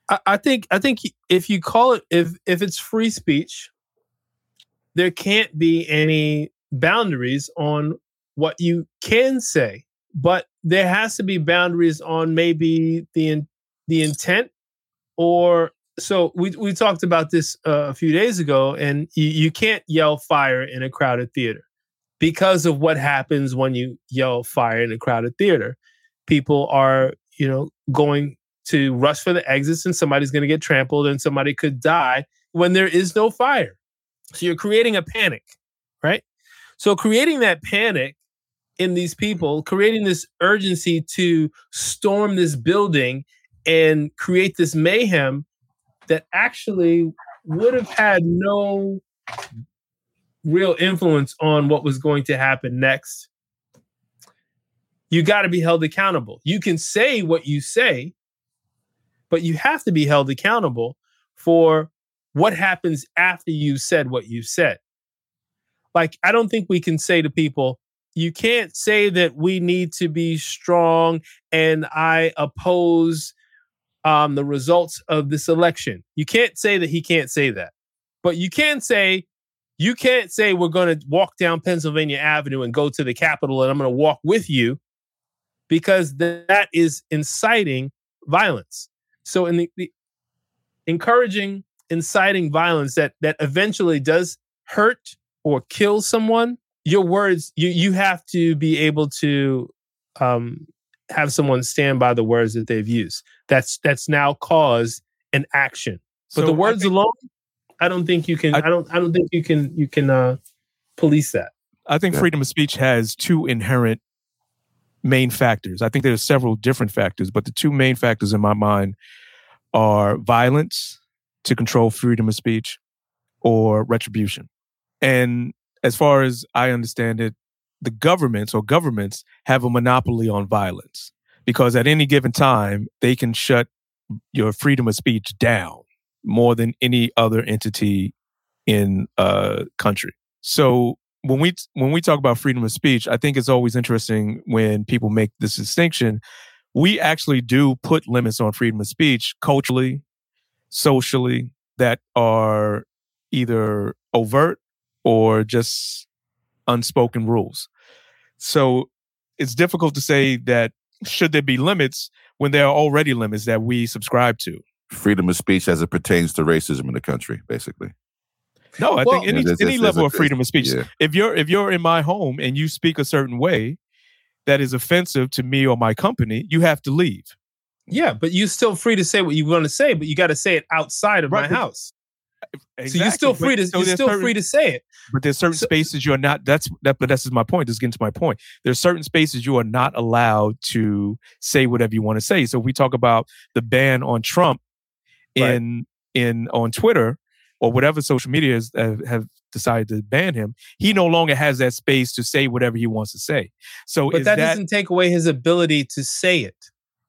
I, I think. I think if you call it, if if it's free speech, there can't be any boundaries on what you can say, but there has to be boundaries on maybe the in, the intent. Or so we we talked about this uh, a few days ago, and you, you can't yell fire in a crowded theater because of what happens when you yell fire in a crowded theater. People are, you know, going to rush for the exits, and somebody's going to get trampled, and somebody could die when there is no fire. So you're creating a panic, right? So creating that panic in these people, creating this urgency to storm this building and create this mayhem that actually would have had no real influence on what was going to happen next. You got to be held accountable. You can say what you say, but you have to be held accountable for what happens after you've said what you've said. Like, I don't think we can say to people, you can't say that we need to be strong and I oppose um, the results of this election. You can't say that he can't say that. But you can say, you can't say we're going to walk down Pennsylvania Avenue and go to the Capitol and I'm going to walk with you, because that is inciting violence. So in the, the encouraging, inciting violence that that eventually does hurt or kill someone, your words, you you have to be able to um, have someone stand by the words that they've used. That's that's now caused an action. But so the words I think, alone, I don't think you can. I, I don't. I don't think you can. You can uh, police that. I think freedom of speech has two inherent main factors. I think there's several different factors, but the two main factors in my mind are violence to control freedom of speech, or retribution. And as far as I understand it, the governments or governments have a monopoly on violence, because at any given time, they can shut your freedom of speech down more than any other entity in a country. So when we when we talk about freedom of speech, I think it's always interesting when people make this distinction. We actually do put limits on freedom of speech culturally, socially, that are either overt or just unspoken rules. So it's difficult to say that should there be limits when there are already limits that we subscribe to. Freedom of speech as it pertains to racism in the country, basically. No, I well, think any, yeah, this, any this, level this, of freedom this, of speech. Yeah. If you're if you're in my home and you speak a certain way that is offensive to me or my company, you have to leave. Yeah, but you're still free to say what you want to say, but you got to say it outside of right, my but, house. Exactly. So you're still free to so you're still certain, free to say it. But there's certain so, spaces you're not. That's that. But that's my point. This is getting to my point. There's certain spaces you are not allowed to say whatever you want to say. So we talk about the ban on Trump in right. in on Twitter or whatever social media is, uh, have decided to ban him. He no longer has that space to say whatever he wants to say. So, but that, that doesn't take away his ability to say it.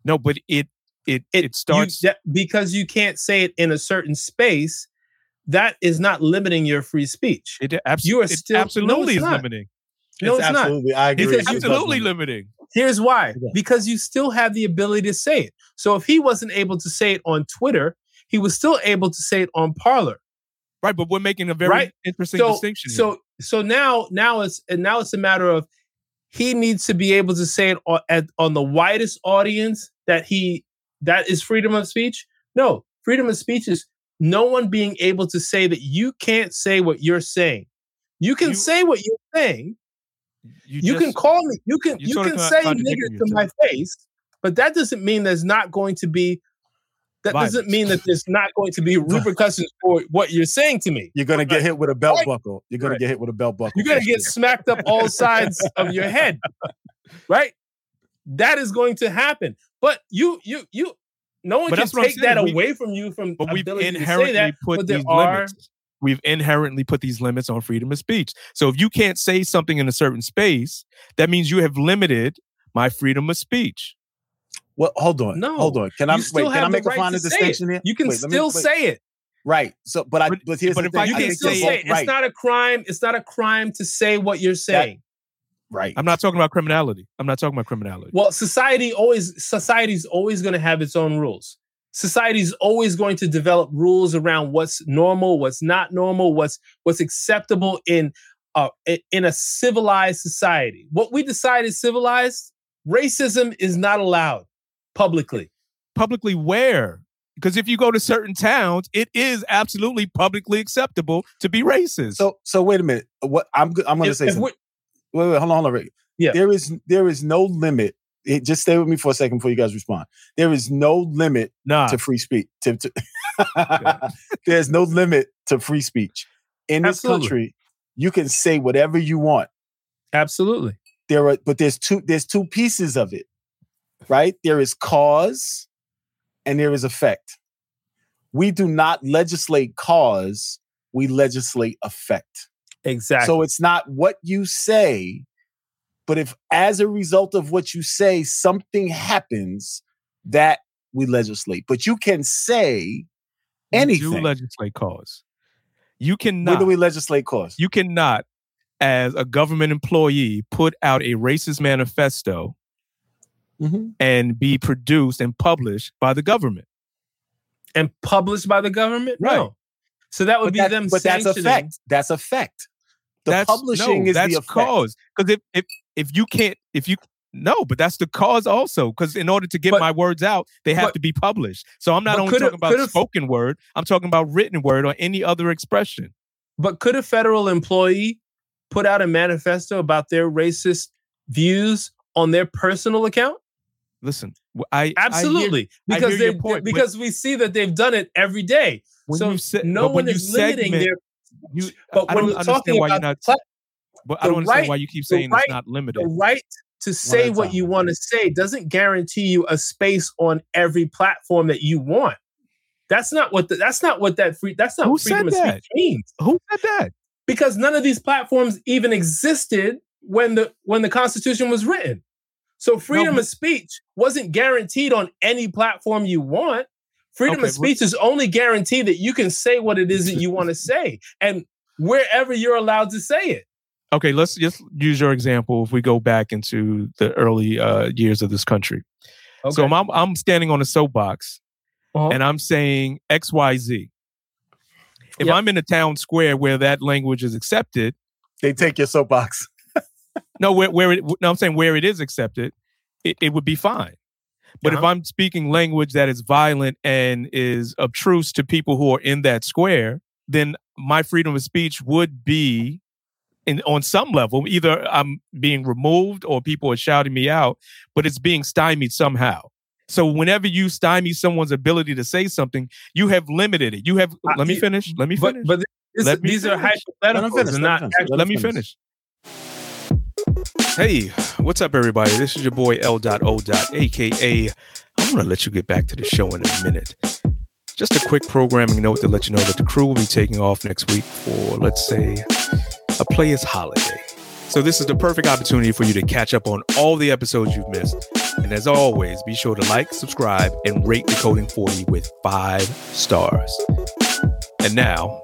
No, but it it it, it starts you, that, because you can't say it in a certain space. That is not limiting your free speech. It abso- you are still, it absolutely no, is limiting. No, it's, it's absolutely, not. I agree. It's absolutely limiting. Here's why. Because you still have the ability to say it. So if he wasn't able to say it on Twitter, he was still able to say it on Parler. Right, but we're making a very right? interesting so, distinction. Here. So so now now it's and now it's a matter of he needs to be able to say it on, at, on the widest audience that he that is freedom of speech. No, freedom of speech is no one being able to say that you can't say what you're saying. You can you, say what you're saying. You, you just, can call me. You can you can say nigger to my face, but that doesn't mean there's not going to be. That Violence. doesn't mean that there's not going to be repercussions for what you're saying to me. You're gonna get right. hit with a belt right. buckle. You're gonna right. get hit with a belt buckle. You're gonna get smacked up all sides of your head, right? That is going to happen. But you you you. No one but can take that we, away from you from but we've inherently to say that, put but these are... limits. We've inherently put these limits on freedom of speech. So if you can't say something in a certain space, that means you have limited my freedom of speech. Well, hold on. No. Hold on. Can I wait, can I make right a final distinction here? You can wait, still me, say it. Right. So but I but here's but the thing. You can still say it. Right. It's not a crime. It's not a crime to say what you're saying. That, Right. I'm not talking about criminality. I'm not talking about criminality. Well, society always society's always going to have its own rules. Society's always going to develop rules around what's normal, what's not normal, what's what's acceptable in uh, in a civilized society. What we decide is civilized. Racism is not allowed publicly. Publicly where? Because if you go to certain towns, it is absolutely publicly acceptable to be racist. So so wait a minute. What I'm I'm going to say something. Wait, wait, hold on, hold on, Rick. Yeah. There is, there is no limit. It, just stay with me for a second before you guys respond. There is no limit nah. to free speech. To, to There's no limit to free speech. In Absolutely. this country, you can say whatever you want. Absolutely. There are, but there's two, there's two pieces of it, right? There is cause and there is effect. We do not legislate cause. We legislate effect. Exactly. So it's not what you say, but if as a result of what you say, something happens, that we legislate. But you can say anything. You do legislate cause. You cannot. Where do we legislate cause? You cannot, as a government employee, put out a racist manifesto mm-hmm. and be produced and published by the government. And published by the government? Right. No. So that would but be that, them but sanctioning. But that's effect. That's effect. The that's, publishing no, is that's the cause. Because if, if if you can't, if you no, but that's the cause also. Because in order to get but, my words out, they have but, to be published. So I'm not only talking about spoken word. I'm talking about written word or any other expression. But could a federal employee put out a manifesto about their racist views on their personal account? Listen, I absolutely I hear, because I they point, because but, we see that they've done it every day. When so se- no one is limiting segment, their. You, but I when don't you're talking why about, you're not, but I don't understand right, why you keep saying right, it's not limited. The right to say what time. you want to say doesn't guarantee you a space on every platform that you want. That's not what. The, that's not what that free. That's not Who freedom of speech means. Who said that? Because none of these platforms even existed when the when the Constitution was written. So freedom no, of speech wasn't guaranteed on any platform you want. Freedom okay, of speech well, is only guaranteed that you can say what it is that you want to say and wherever you're allowed to say it. Okay, let's just use your example if we go back into the early uh, years of this country. Okay. So I'm, I'm standing on a soapbox uh-huh. and I'm saying X Y Z. If yep. I'm in a town square where that language is accepted... They take your soapbox. no, where, where it, no, I'm saying where it is accepted, it, it would be fine. But uh-huh. if I'm speaking language that is violent and is obtruse to people who are in that square, then my freedom of speech would be, in, on some level, either I'm being removed or people are shouting me out, but it's being stymied somehow. So whenever you stymie someone's ability to say something, you have limited it. You have, I, let me finish, let me but, finish. But this, let me these finish. Are hypotheticals. Finish, not, finish, actually, let, let me finish. finish. Hey, what's up, everybody? This is your boy L O A K A I'm going to let you get back to the show in a minute. Just a quick programming note to let you know that the crew will be taking off next week for, let's say, a player's holiday. So this is the perfect opportunity for you to catch up on all the episodes you've missed. And as always, be sure to like, subscribe, and rate Decoding forty with five stars. And now,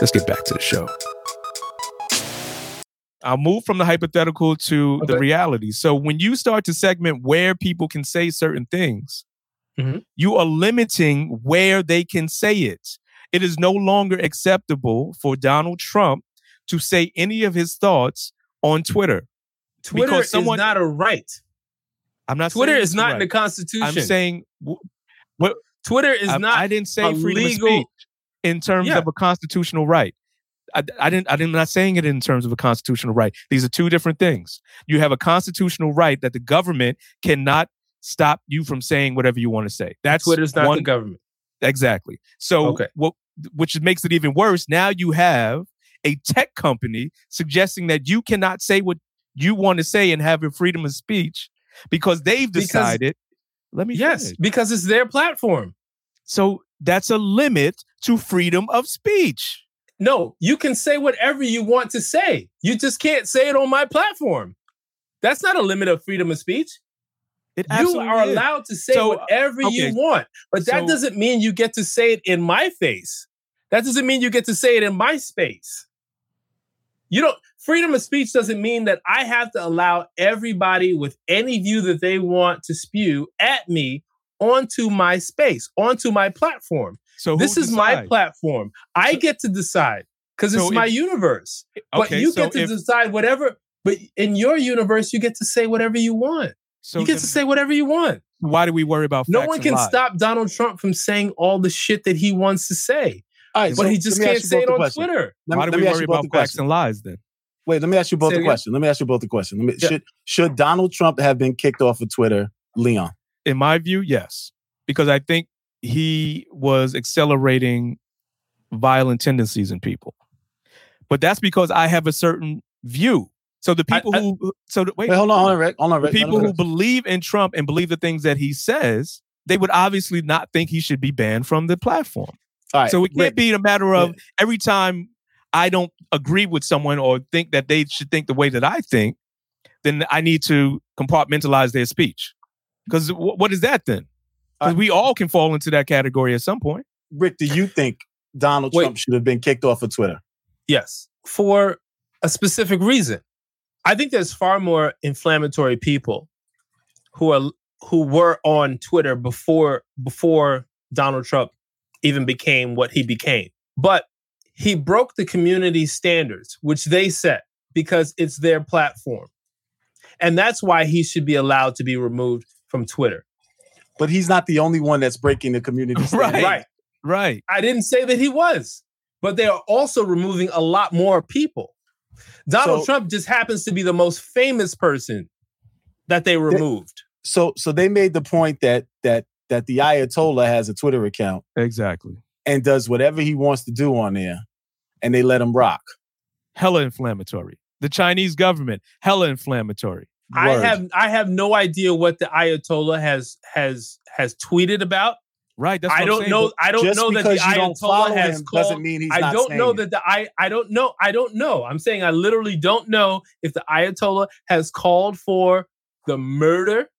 let's get back to the show. I'll move from the hypothetical to okay. the reality. So when you start to segment where people can say certain things, mm-hmm. you are limiting where they can say it. It is no longer acceptable for Donald Trump to say any of his thoughts on Twitter. Twitter someone, is not a right. I'm not Twitter saying is not right. in the Constitution. I'm saying what Twitter is I, not I didn't say freedom legal, of speech in terms yeah. of a constitutional right. I, I didn't I'm not saying it in terms of a constitutional right. These are two different things. You have a constitutional right that the government cannot stop you from saying whatever you want to say. That's Twitter's not one, the government. Exactly. So okay. what which makes it even worse. Now you have a tech company suggesting that you cannot say what you want to say and have your freedom of speech because they've decided. Because, let me yes, finish. Because it's their platform. So that's a limit to freedom of speech. No, you can say whatever you want to say. You just can't say it on my platform. That's not a limit of freedom of speech. It you are is. allowed to say so, whatever okay. you want, but that so, doesn't mean you get to say it in my face. That doesn't mean you get to say it in my space. You don't. Freedom of speech doesn't mean that I have to allow everybody with any view that they want to spew at me onto my space, onto my platform. So this is my platform. I get to decide because it's my universe. But you get to decide whatever. But in your universe, you get to say whatever you want. You get to say whatever you want. Why do we worry about facts? No one can stop Donald Trump from saying all the shit that he wants to say. All right, but so he just can't say it on question. Twitter. Let me, Why do we worry about facts and lies then? Wait, let me ask you both a question. Let me ask you both a question. Let me, yeah. Should should Donald Trump have been kicked off of Twitter, Leon? In my view, yes. Because I think he was accelerating violent tendencies in people. But that's because I have a certain view. So the people I, I, who... so the, wait, wait, hold on, hold on, Rick. Hold on, Rick. The people on, Rick. who believe in Trump and believe the things that he says, they would obviously not think he should be banned from the platform. Right, so it can't Rick, be a matter of Rick. every time I don't agree with someone or think that they should think the way that I think, then I need to compartmentalize their speech. Because w- what is that then? Because right. we all can fall into that category at some point. Rick, do you think Donald Wait. Trump should have been kicked off of Twitter? Yes, for a specific reason. I think there's far more inflammatory people who are who were on Twitter before before Donald Trump even became what he became. But he broke the community standards, which they set, because it's their platform. And that's why he should be allowed to be removed from Twitter. But he's not the only one that's breaking the community standards. Right, right. right. I didn't say that he was, but they are also removing a lot more people. Donald so, Trump just happens to be the most famous person that they removed. They, so so they made the point that that that the Ayatollah has a Twitter account. Exactly. And does whatever he wants to do on there. And they let him rock. Hella inflammatory. The Chinese government, hella inflammatory. Word. I have I have no idea what the Ayatollah has has has tweeted about. Right. That's what I don't I'm know. I don't Just know that the Ayatollah has called. Doesn't mean he's I not don't know that the I I don't know. I don't know. I'm saying I literally don't know if the Ayatollah has called for the murder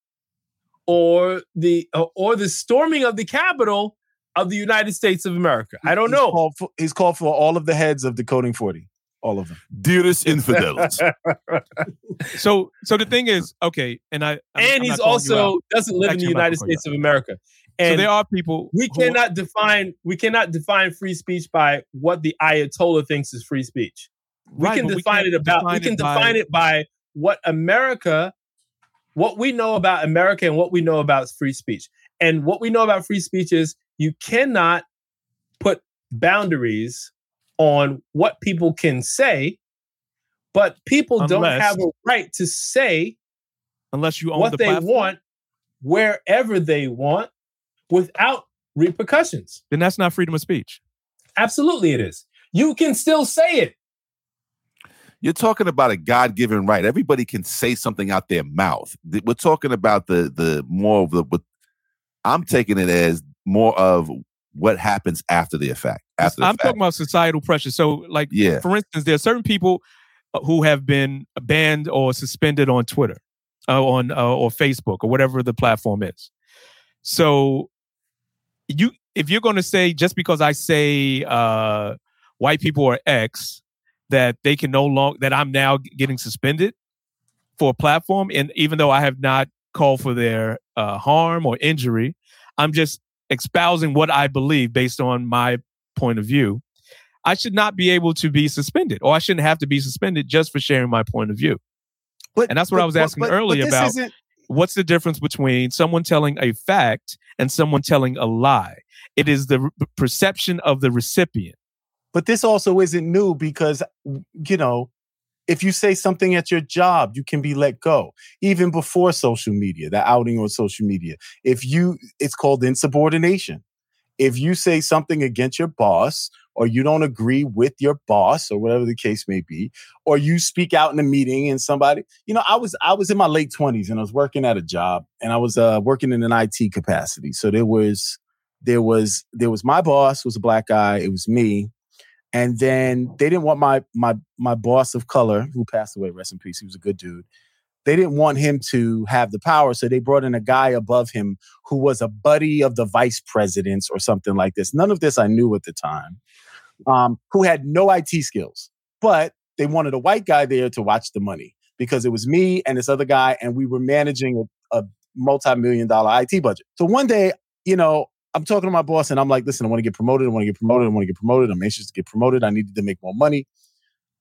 or the or the storming of the Capitol of the United States of America. I don't he's know. Called for, he's called for all of the heads of Decoding forty. All of them. Dearest infidels. so so the thing is, okay, and I... I'm, and I'm he's also doesn't live Actually, in the United States of America. And so there are people... We cannot, are, define, we cannot define free speech by what the Ayatollah thinks is free speech. Right, we can define we it about... Define we can it define by, it by what America... What we know about America and what we know about free speech. And what we know about free speech is you cannot put boundaries on what people can say, but people unless, don't have a right to say unless you own what the they platform. want, wherever they want, without repercussions. Then that's not freedom of speech. Absolutely it is. You can still say it. You're talking about a God-given right. Everybody can say something out their mouth. We're talking about the the more of the... What, I'm taking it as more of what happens after the effect. After the I'm fact. talking about societal pressure. So, like, yeah. for instance, there are certain people who have been banned or suspended on Twitter uh, on uh, or Facebook or whatever the platform is. So, you if you're going to say, just because I say uh, white people are X... that they can no longer, that I'm now getting suspended for a platform. And even though I have not called for their uh, harm or injury, I'm just espousing what I believe based on my point of view. I should not be able to be suspended, or I shouldn't have to be suspended just for sharing my point of view. But, and that's what but, I was asking but, but, earlier but about. What's the difference between someone telling a fact and someone telling a lie? It is the re- perception of the recipient. But this also isn't new because, you know, if you say something at your job, you can be let go. Even before social media, the outing on social media. If you, it's called insubordination. If you say something against your boss, or you don't agree with your boss, or whatever the case may be, or you speak out in a meeting and somebody, you know, I was I was in my late twenties and I was working at a job, and I was uh, working in an I T capacity. So there was there was there was my boss was a black guy. It was me. And then they didn't want my my my boss of color, who passed away, rest in peace, he was a good dude. They didn't want him to have the power, so they brought in a guy above him who was a buddy of the vice presidents or something like this. None of this I knew at the time, um, who had no I T skills. But they wanted a white guy there to watch the money because it was me and this other guy, and we were managing a, a multi-million dollar I T budget. So one day, you know, I'm talking to my boss and I'm like, listen, I want to get promoted. I want to get promoted. I want to get promoted. I'm anxious to get promoted. I needed to make more money.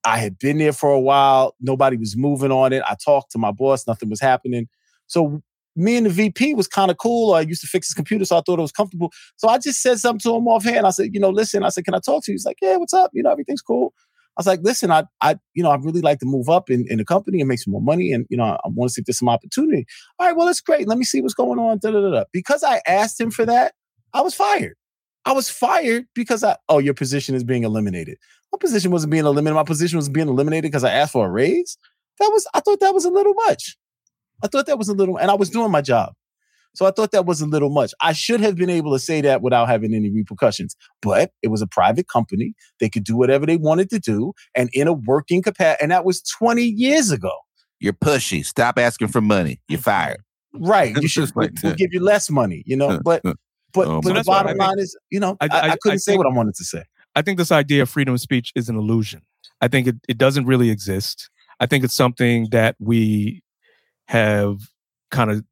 I had been there for a while. Nobody was moving on it. I talked to my boss. Nothing was happening. So me and the V P was kind of cool. I used to fix his computer, so I thought it was comfortable. So I just said something to him offhand. I said, you know, listen, I said, can I talk to you? He's like, yeah, what's up? You know, everything's cool. I was like, listen, I, I, you know, I'd really like to move up in, in the company and make some more money. And, you know, I, I want to see if there's some opportunity. All right, well, that's great. Let me see what's going on. Da, da, da, da. Because I asked him for that, I was fired. I was fired because I, oh, your position is being eliminated. My position wasn't being eliminated. My position was being eliminated because I asked for a raise. That was, I thought that was a little much. I thought that was a little, and I was doing my job. So I thought that was a little much. I should have been able to say that without having any repercussions, but it was a private company. They could do whatever they wanted to do and in a working capacity. And that was twenty years ago. You're pushy. Stop asking for money. You're fired. Right. You should we'll, we'll give you less money, you know, but But, um, but so the bottom line is, you know, I, I, I couldn't I say think, what I wanted to say. I think this idea of freedom of speech is an illusion. I think it, it doesn't really exist. I think it's something that we have kind of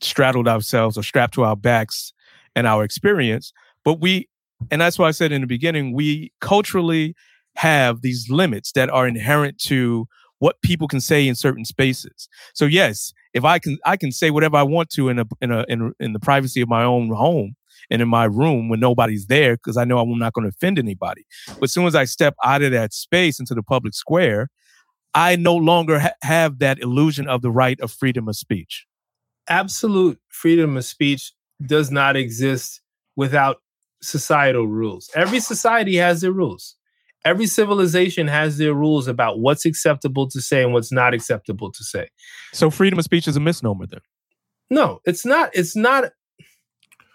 straddled ourselves or strapped to our backs and our experience. But we, and that's why I said in the beginning, we culturally have these limits that are inherent to what people can say in certain spaces. So yes, if I can, I can say whatever I want to in a in a in, in the privacy of my own home. And in my room when nobody's there, because I know I'm not going to offend anybody. But as soon as I step out of that space into the public square, I no longer ha- have that illusion of the right of freedom of speech. Absolute freedom of speech does not exist without societal rules. Every society has their rules. Every civilization has their rules about what's acceptable to say and what's not acceptable to say. So freedom of speech is a misnomer then? No, it's not. It's not.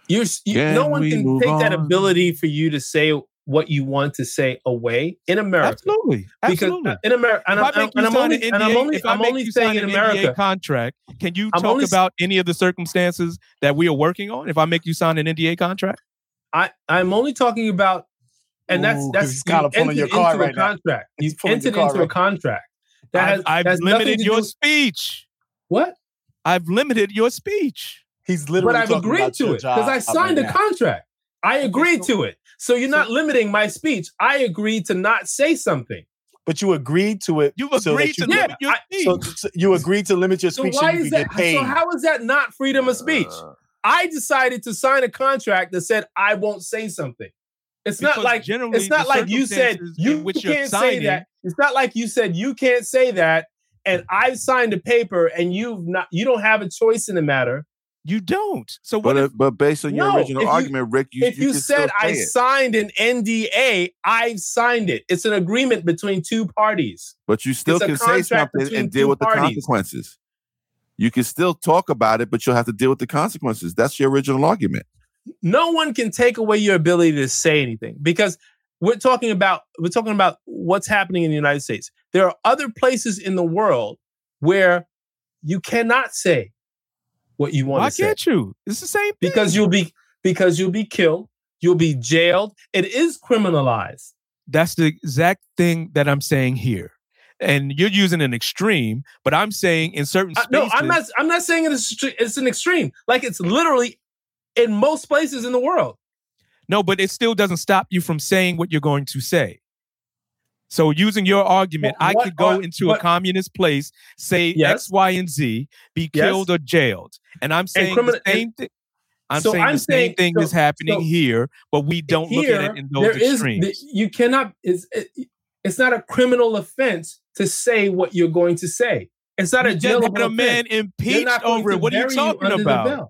You're, you, no one can take on? that ability for you to say what you want to say away in America. Absolutely, absolutely. Because in America, and I'm, and I'm only, N D A, and I'm only, if I'm only saying in America. N D A contract, can you I'm talk only, about any of the circumstances that we are working on? If I make you sign an N D A contract, I I'm only talking about, and that's Ooh, that's you entered your into right a contract. You entered into right a contract that has, I've, I've limited your do, speech. What? I've limited your speech. He's literally but I've agreed to it because I signed a contract. I agreed to it. So you're not limiting my speech. I agreed to not say something. But you agreed to it. You agreed to limit your speech. You agreed to limit your speech. So why is that? So how is that not freedom of speech? I decided to sign a contract that said I won't say something. It's because not like generally it's not like you said you can't signing, say that. It's not like you said you can't say that, and I signed a paper, and you've not. You don't have a choice in the matter. You don't. So what? But, if, but based on your no, original argument, you, Rick, you if you, you said I it. signed an N D A, I've signed it. It's an agreement between two parties. But you still it's can say something and deal with parties. the consequences. You can still talk about it, but you'll have to deal with the consequences. That's your original argument. No one can take away your ability to say anything because we're talking about we're talking about what's happening in the United States. There are other places in the world where you cannot say what you want Why to say. Why can't you? It's the same thing. Because you'll be because you'll be killed, you'll be jailed. It is criminalized. That's the exact thing that I'm saying here. And you're using an extreme, but I'm saying in certain spaces. Uh, no, I'm not. I'm not saying it's it's an extreme. Like it's literally in most places in the world. No, but it still doesn't stop you from saying what you're going to say. So using your argument, well, I could go are, into what, a communist place, say yes. X, Y, and Z, be killed yes. or jailed, and I'm saying and the same thing. I'm so saying I'm the saying, same thing so, is happening so here, but we don't here, look at it in those extremes. Is, you cannot. It's, it, it's not a criminal offense to say what you're going to say. It's not you a jail a man impeached over it. What are you talking you about?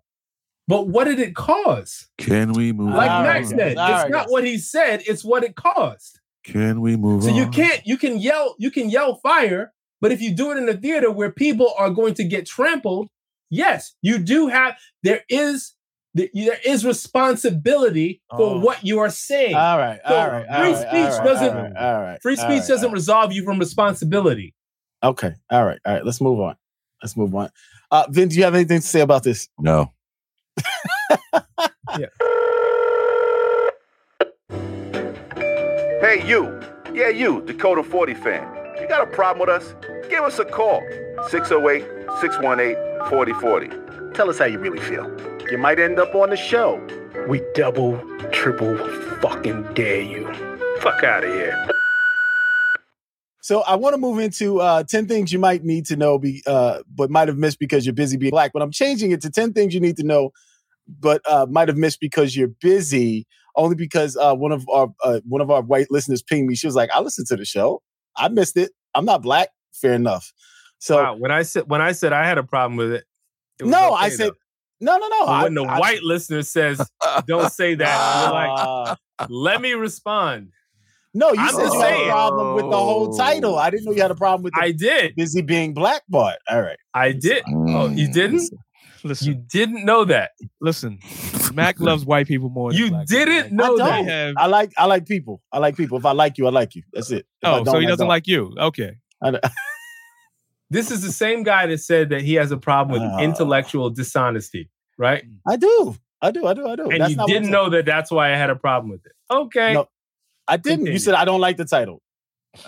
But what did it cause? Can we move like on? Like Max said, Sorry. it's not what he said, it's what it caused. Can we move so on? So you can't, you can yell, you can yell fire, but if you do it in a theater where people are going to get trampled, yes, you do have, there is There is responsibility for oh. what you are saying. All right, so all right. Free all right, speech all right, doesn't. All right, all right, free speech all right, doesn't right. resolve you from responsibility. Okay. All right. All right. Let's move on. Let's move on. Uh, Vin, do you have anything to say about this? No. yeah. Hey, you. Yeah, you, Dakota forty fan. You got a problem with us? Give us a call. six oh eight, six one eight, four oh four oh. Tell us how you really feel. You might end up on the show. We double, triple fucking dare you. Fuck out of here. So I want to move into uh, ten things you might need to know, be, uh, but might have missed because you're busy being black. But I'm changing it to ten things you need to know, but uh, might have missed because you're busy. Only because uh, one of our uh, one of our white listeners pinged me. She was like, "I listened to the show. I missed it. I'm not black. Fair enough." So wow, when I said when I said I had a problem with it, it was no, okay, I said. Though. No, no, no. When I, the I, white I, listener says, don't say that, you're like, let me respond. No, you I'm said you saying. had a problem with the whole title. I didn't know you had a problem with the I did. busy being black part. All right. I did. Mm. Oh, you didn't? Listen. You didn't know that. Listen, Mac loves white people more than you black didn't people. know I that. Have... I like I like people. I like people. If I like you, I like you. That's it. If oh, so he doesn't like you. Okay. I don't... This is the same guy that said that he has a problem with uh, intellectual dishonesty, right? I do. I do. I do. I do. And that's you not didn't know that that's why I had a problem with it. Okay. No, I didn't. Continue. You said, I don't like the title.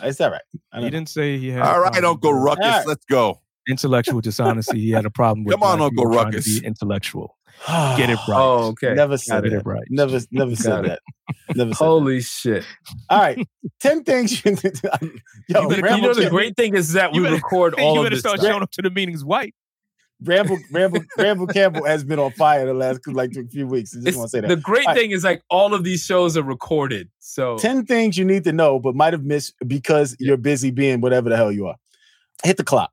It's all right. I don't he know. didn't say he had All right, Uncle Ruckus. Right. Let's go. Intellectual dishonesty. He had a problem with Come on, Uncle Ruckus. Be intellectual. Get it right. Oh, okay. Never said it right. Never, never said that. Never said Holy that. shit! All right, ten things. You, Yo, you, better, Ramble, you know the great thing is that we better, record all of this. You better start stuff. showing up to the meetings white. Ramble, Ramble, Ramble Campbell has been on fire the last like few weeks. I just want to say that. The great all thing right. is like all of these shows are recorded. So ten things you need to know but might have missed because you're busy being whatever the hell you are. Hit the clock.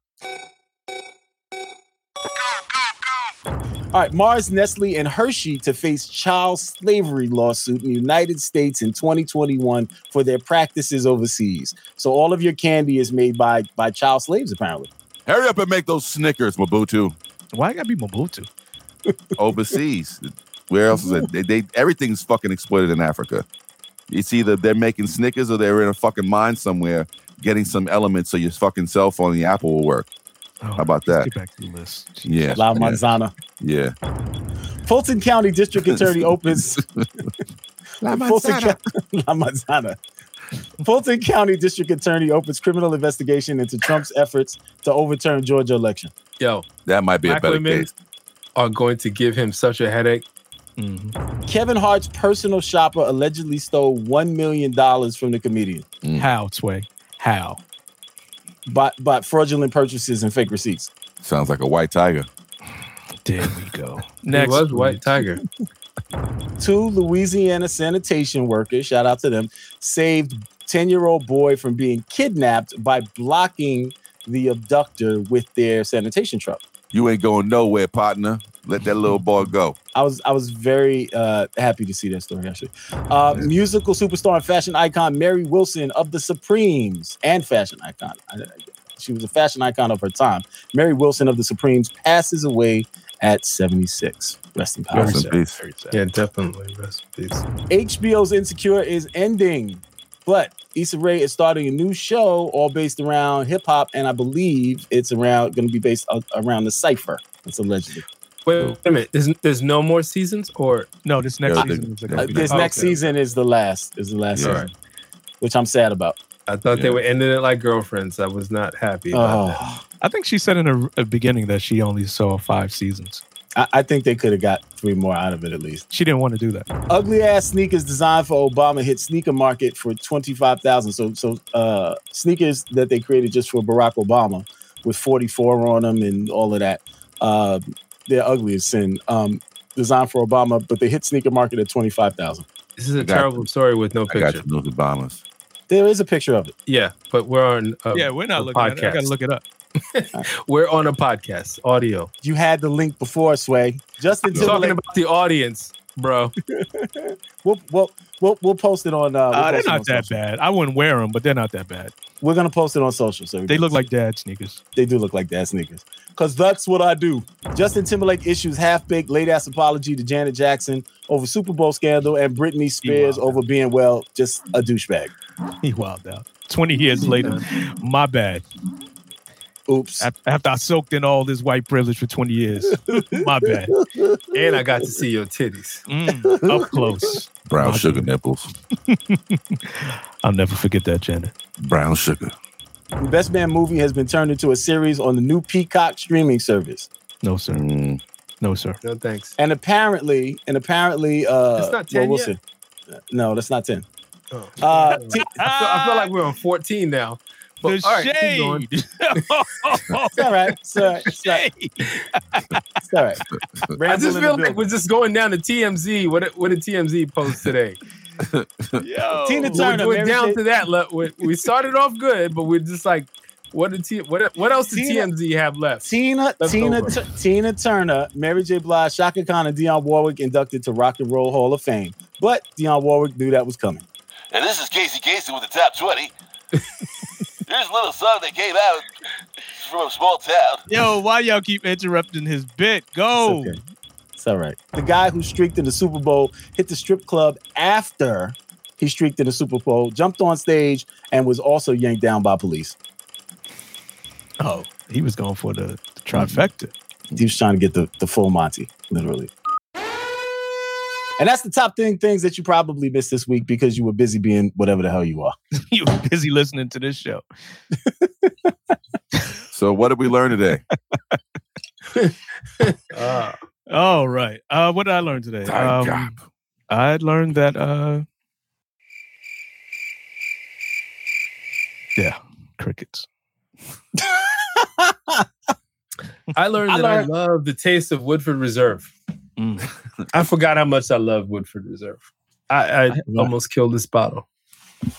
All right, Mars, Nestle, and Hershey to face child slavery lawsuit in the United States in twenty twenty-one for their practices overseas. So all of your candy is made by by child slaves, apparently. Hurry up and make those Snickers, Mobutu. Why gotta be Mobutu? Overseas. Where else is it? They, they, everything's fucking exploited in Africa. It's either they're making Snickers or they're in a fucking mine somewhere getting some elements so your fucking cell phone and the Apple will work. Oh, How about that? Get back to the list. Jeez. Yeah. La Manzana. Yeah. Fulton County District Attorney opens. La Manzana. Fulton, La Manzana. Fulton County District Attorney opens criminal investigation into Trump's efforts to overturn Georgia election. Yo, that might be black a better women case. Are going to give him such a headache. Mm-hmm. Kevin Hart's personal shopper allegedly stole one million dollars from the comedian. Mm. How, Tway? How? By, by fraudulent purchases and fake receipts. Sounds like a white tiger. There we go. Next, it was white tiger. Two Louisiana sanitation workers, shout out to them, saved ten-year-old boy from being kidnapped by blocking the abductor with their sanitation truck. You ain't going nowhere, partner. Let that little boy go. I was I was very uh, happy to see that story, actually. Uh, musical superstar and fashion icon Mary Wilson of The Supremes and fashion icon. I, she was a fashion icon of her time. Mary Wilson of The Supremes passes away at seventy-six. Rest in power. Rest in peace. Yeah, definitely. Rest in peace. H B O's Insecure is ending, but Issa Rae is starting a new show all based around hip-hop, and I believe it's around going to be based around the cypher. It's allegedly. Wait, wait a minute. There's, there's no more seasons? Or no, this next yeah, season is the uh, This oh, next okay. season is the last. Is the last yeah. season. Which I'm sad about. I thought yeah. they were ending it like Girlfriends. I was not happy about oh. that. I think she said in the beginning that she only saw five seasons. I, I think they could have got three more out of it at least. She didn't want to do that. Ugly ass sneakers designed for Obama hit sneaker market for twenty-five thousand dollars. So, so uh, sneakers that they created just for Barack Obama with forty-four on them and all of that. Uh, they're ugly as sin. Um, designed for Obama, but they hit sneaker market at twenty-five thousand dollars. This is a terrible you. story with no picture. I got you, no Obamas. There is a picture of it. Yeah, but we're on a, yeah, we're not looking podcast. at it. I got to look it up. We're on a podcast, audio. You had the link before, Sway. Justin Timberlake. Talking about the audience, bro. we'll, we'll, we'll, we'll post it on... Uh, we'll uh, they're not that social. bad. I wouldn't wear them, but they're not that bad. We're going to post it on social. So they look see. like dad sneakers. They do look like dad sneakers. Because that's what I do. Justin Timberlake issues half-baked late-ass apology to Janet Jackson over Super Bowl scandal and Britney Spears over being, well, just a douchebag. He wilded out. twenty years later. My bad. Oops. After I soaked in all this white privilege for twenty years. My bad. And I got to see your titties. Mm, up close. Brown My sugar goodness. nipples. I'll never forget that, Janet. Brown sugar. The Best Man movie has been turned into a series on the new Peacock streaming service. No, sir. Mm. No, sir. No, thanks. And apparently, and apparently... Uh, that's not ten well, we'll yet? See. No, that's not ten. Oh. Uh, t- I, feel, I feel like we're on fourteen now. But, the all right, shade. It's all right. It's all right. It's all right. It's all right. I just feel like we're just going down to T M Z. What, what did T M Z post today? Yo, Tina Turner. We're, we're down did. to that. Look, we, we started off good, but we're just like, what did T, what, what else did Tina, T M Z have left? Tina Let's Tina T- Tina Turner, Mary J. Blige, Shaka Khan, and Dionne Warwick inducted to Rock and Roll Hall of Fame. But Dionne Warwick knew that was coming. And this is Casey Kasem with the Top twenty. There's a little song that came out from a small town. Yo, why y'all keep interrupting his bit? Go. It's, okay. It's all right. The guy who streaked in the Super Bowl hit the strip club after he streaked in the Super Bowl, jumped on stage, and was also yanked down by police. Oh, he was going for the, the trifecta. He was trying to get the, the full Monty, literally. And that's the top thing, things that you probably missed this week because you were busy being whatever the hell you are. You were busy listening to this show. So what did we learn today? uh, All right. Uh, what did I learn today? Um, I learned that... Uh, yeah, crickets. I learned that I, learned- I love the taste of Woodford Reserve. Mm. I forgot how much I love Woodford Reserve. I, I almost killed this bottle.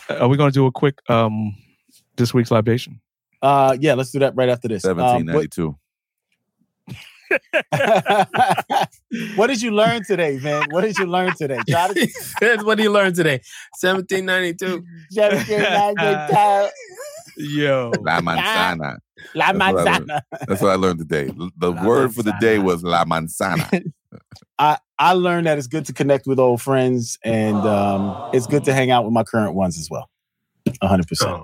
Are we going to do a quick um, this week's libation? Uh, yeah, let's do that right after this. seventeen ninety-two. Um, what... What did you learn today, man? What did you learn today? To... That's what he learned today. seventeen ninety-two. Yo. La manzana. La manzana. That's what, that's what I learned today. The la word manzana. For the day was la manzana. I, I learned that it's good to connect with old friends, and um, it's good to hang out with my current ones as well. one hundred percent.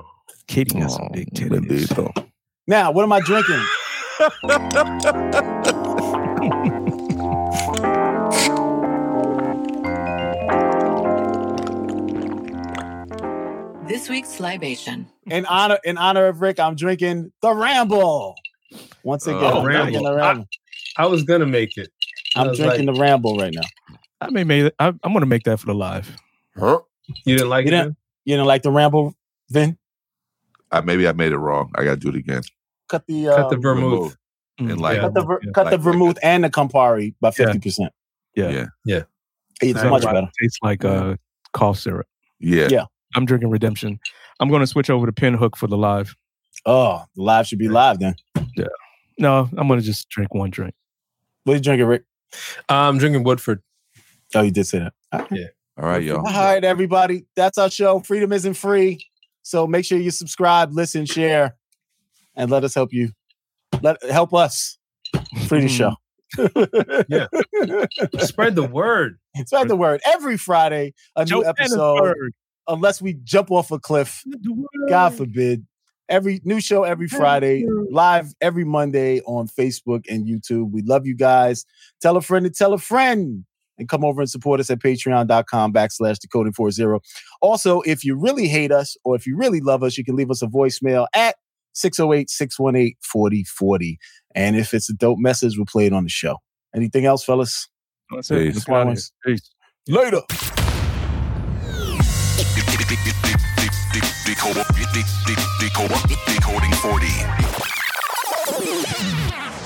Katie got some big titties. Now, what am I drinking? This week's libation. In honor in honor of Rick, I'm drinking The Ramble. Once again, oh, I'm Ramble. drinking The Ramble. I, I was going to make it. I'm drinking like, The Ramble right now. I may make. I, I'm going to make that for the live. Huh? You didn't like you it? Didn't, you didn't like The Ramble, Vin? I, maybe I made it wrong. I got to do it again. Cut the, uh, cut the vermouth. vermouth. Mm-hmm. And like, yeah. Cut the, ver, yeah. cut like, the vermouth like, and the Campari by fifty percent. Yeah. Yeah. Yeah. It's much better. It tastes like uh, cough syrup. Yeah. Yeah. I'm drinking Redemption. I'm going to switch over to Pinhook for the live. Oh, the live should be live then. Yeah. No, I'm going to just drink one drink. What are you drinking, Rick? Uh, I'm drinking Woodford. Oh, you did say that. All right. Yeah. All right, y'all. All right, everybody. That's our show. Freedom isn't free. So make sure you subscribe, listen, share, and let us help you. Let help us. Free the show. Yeah. Spread the word. Spread the word. Every Friday, a new episode. Unless we jump off a cliff. God forbid. Every new show every Friday, live every Monday on Facebook and YouTube. We love you guys. Tell a friend to tell a friend. And come over and support us at patreon.com backslash decoding40. Also, if you really hate us or if you really love us, you can leave us a voicemail at six oh eight, six one eight, four oh four oh. And if it's a dope message, we'll play it on the show. Anything else, fellas? That's it. Peace. Peace. Peace. Later. Decoding forty.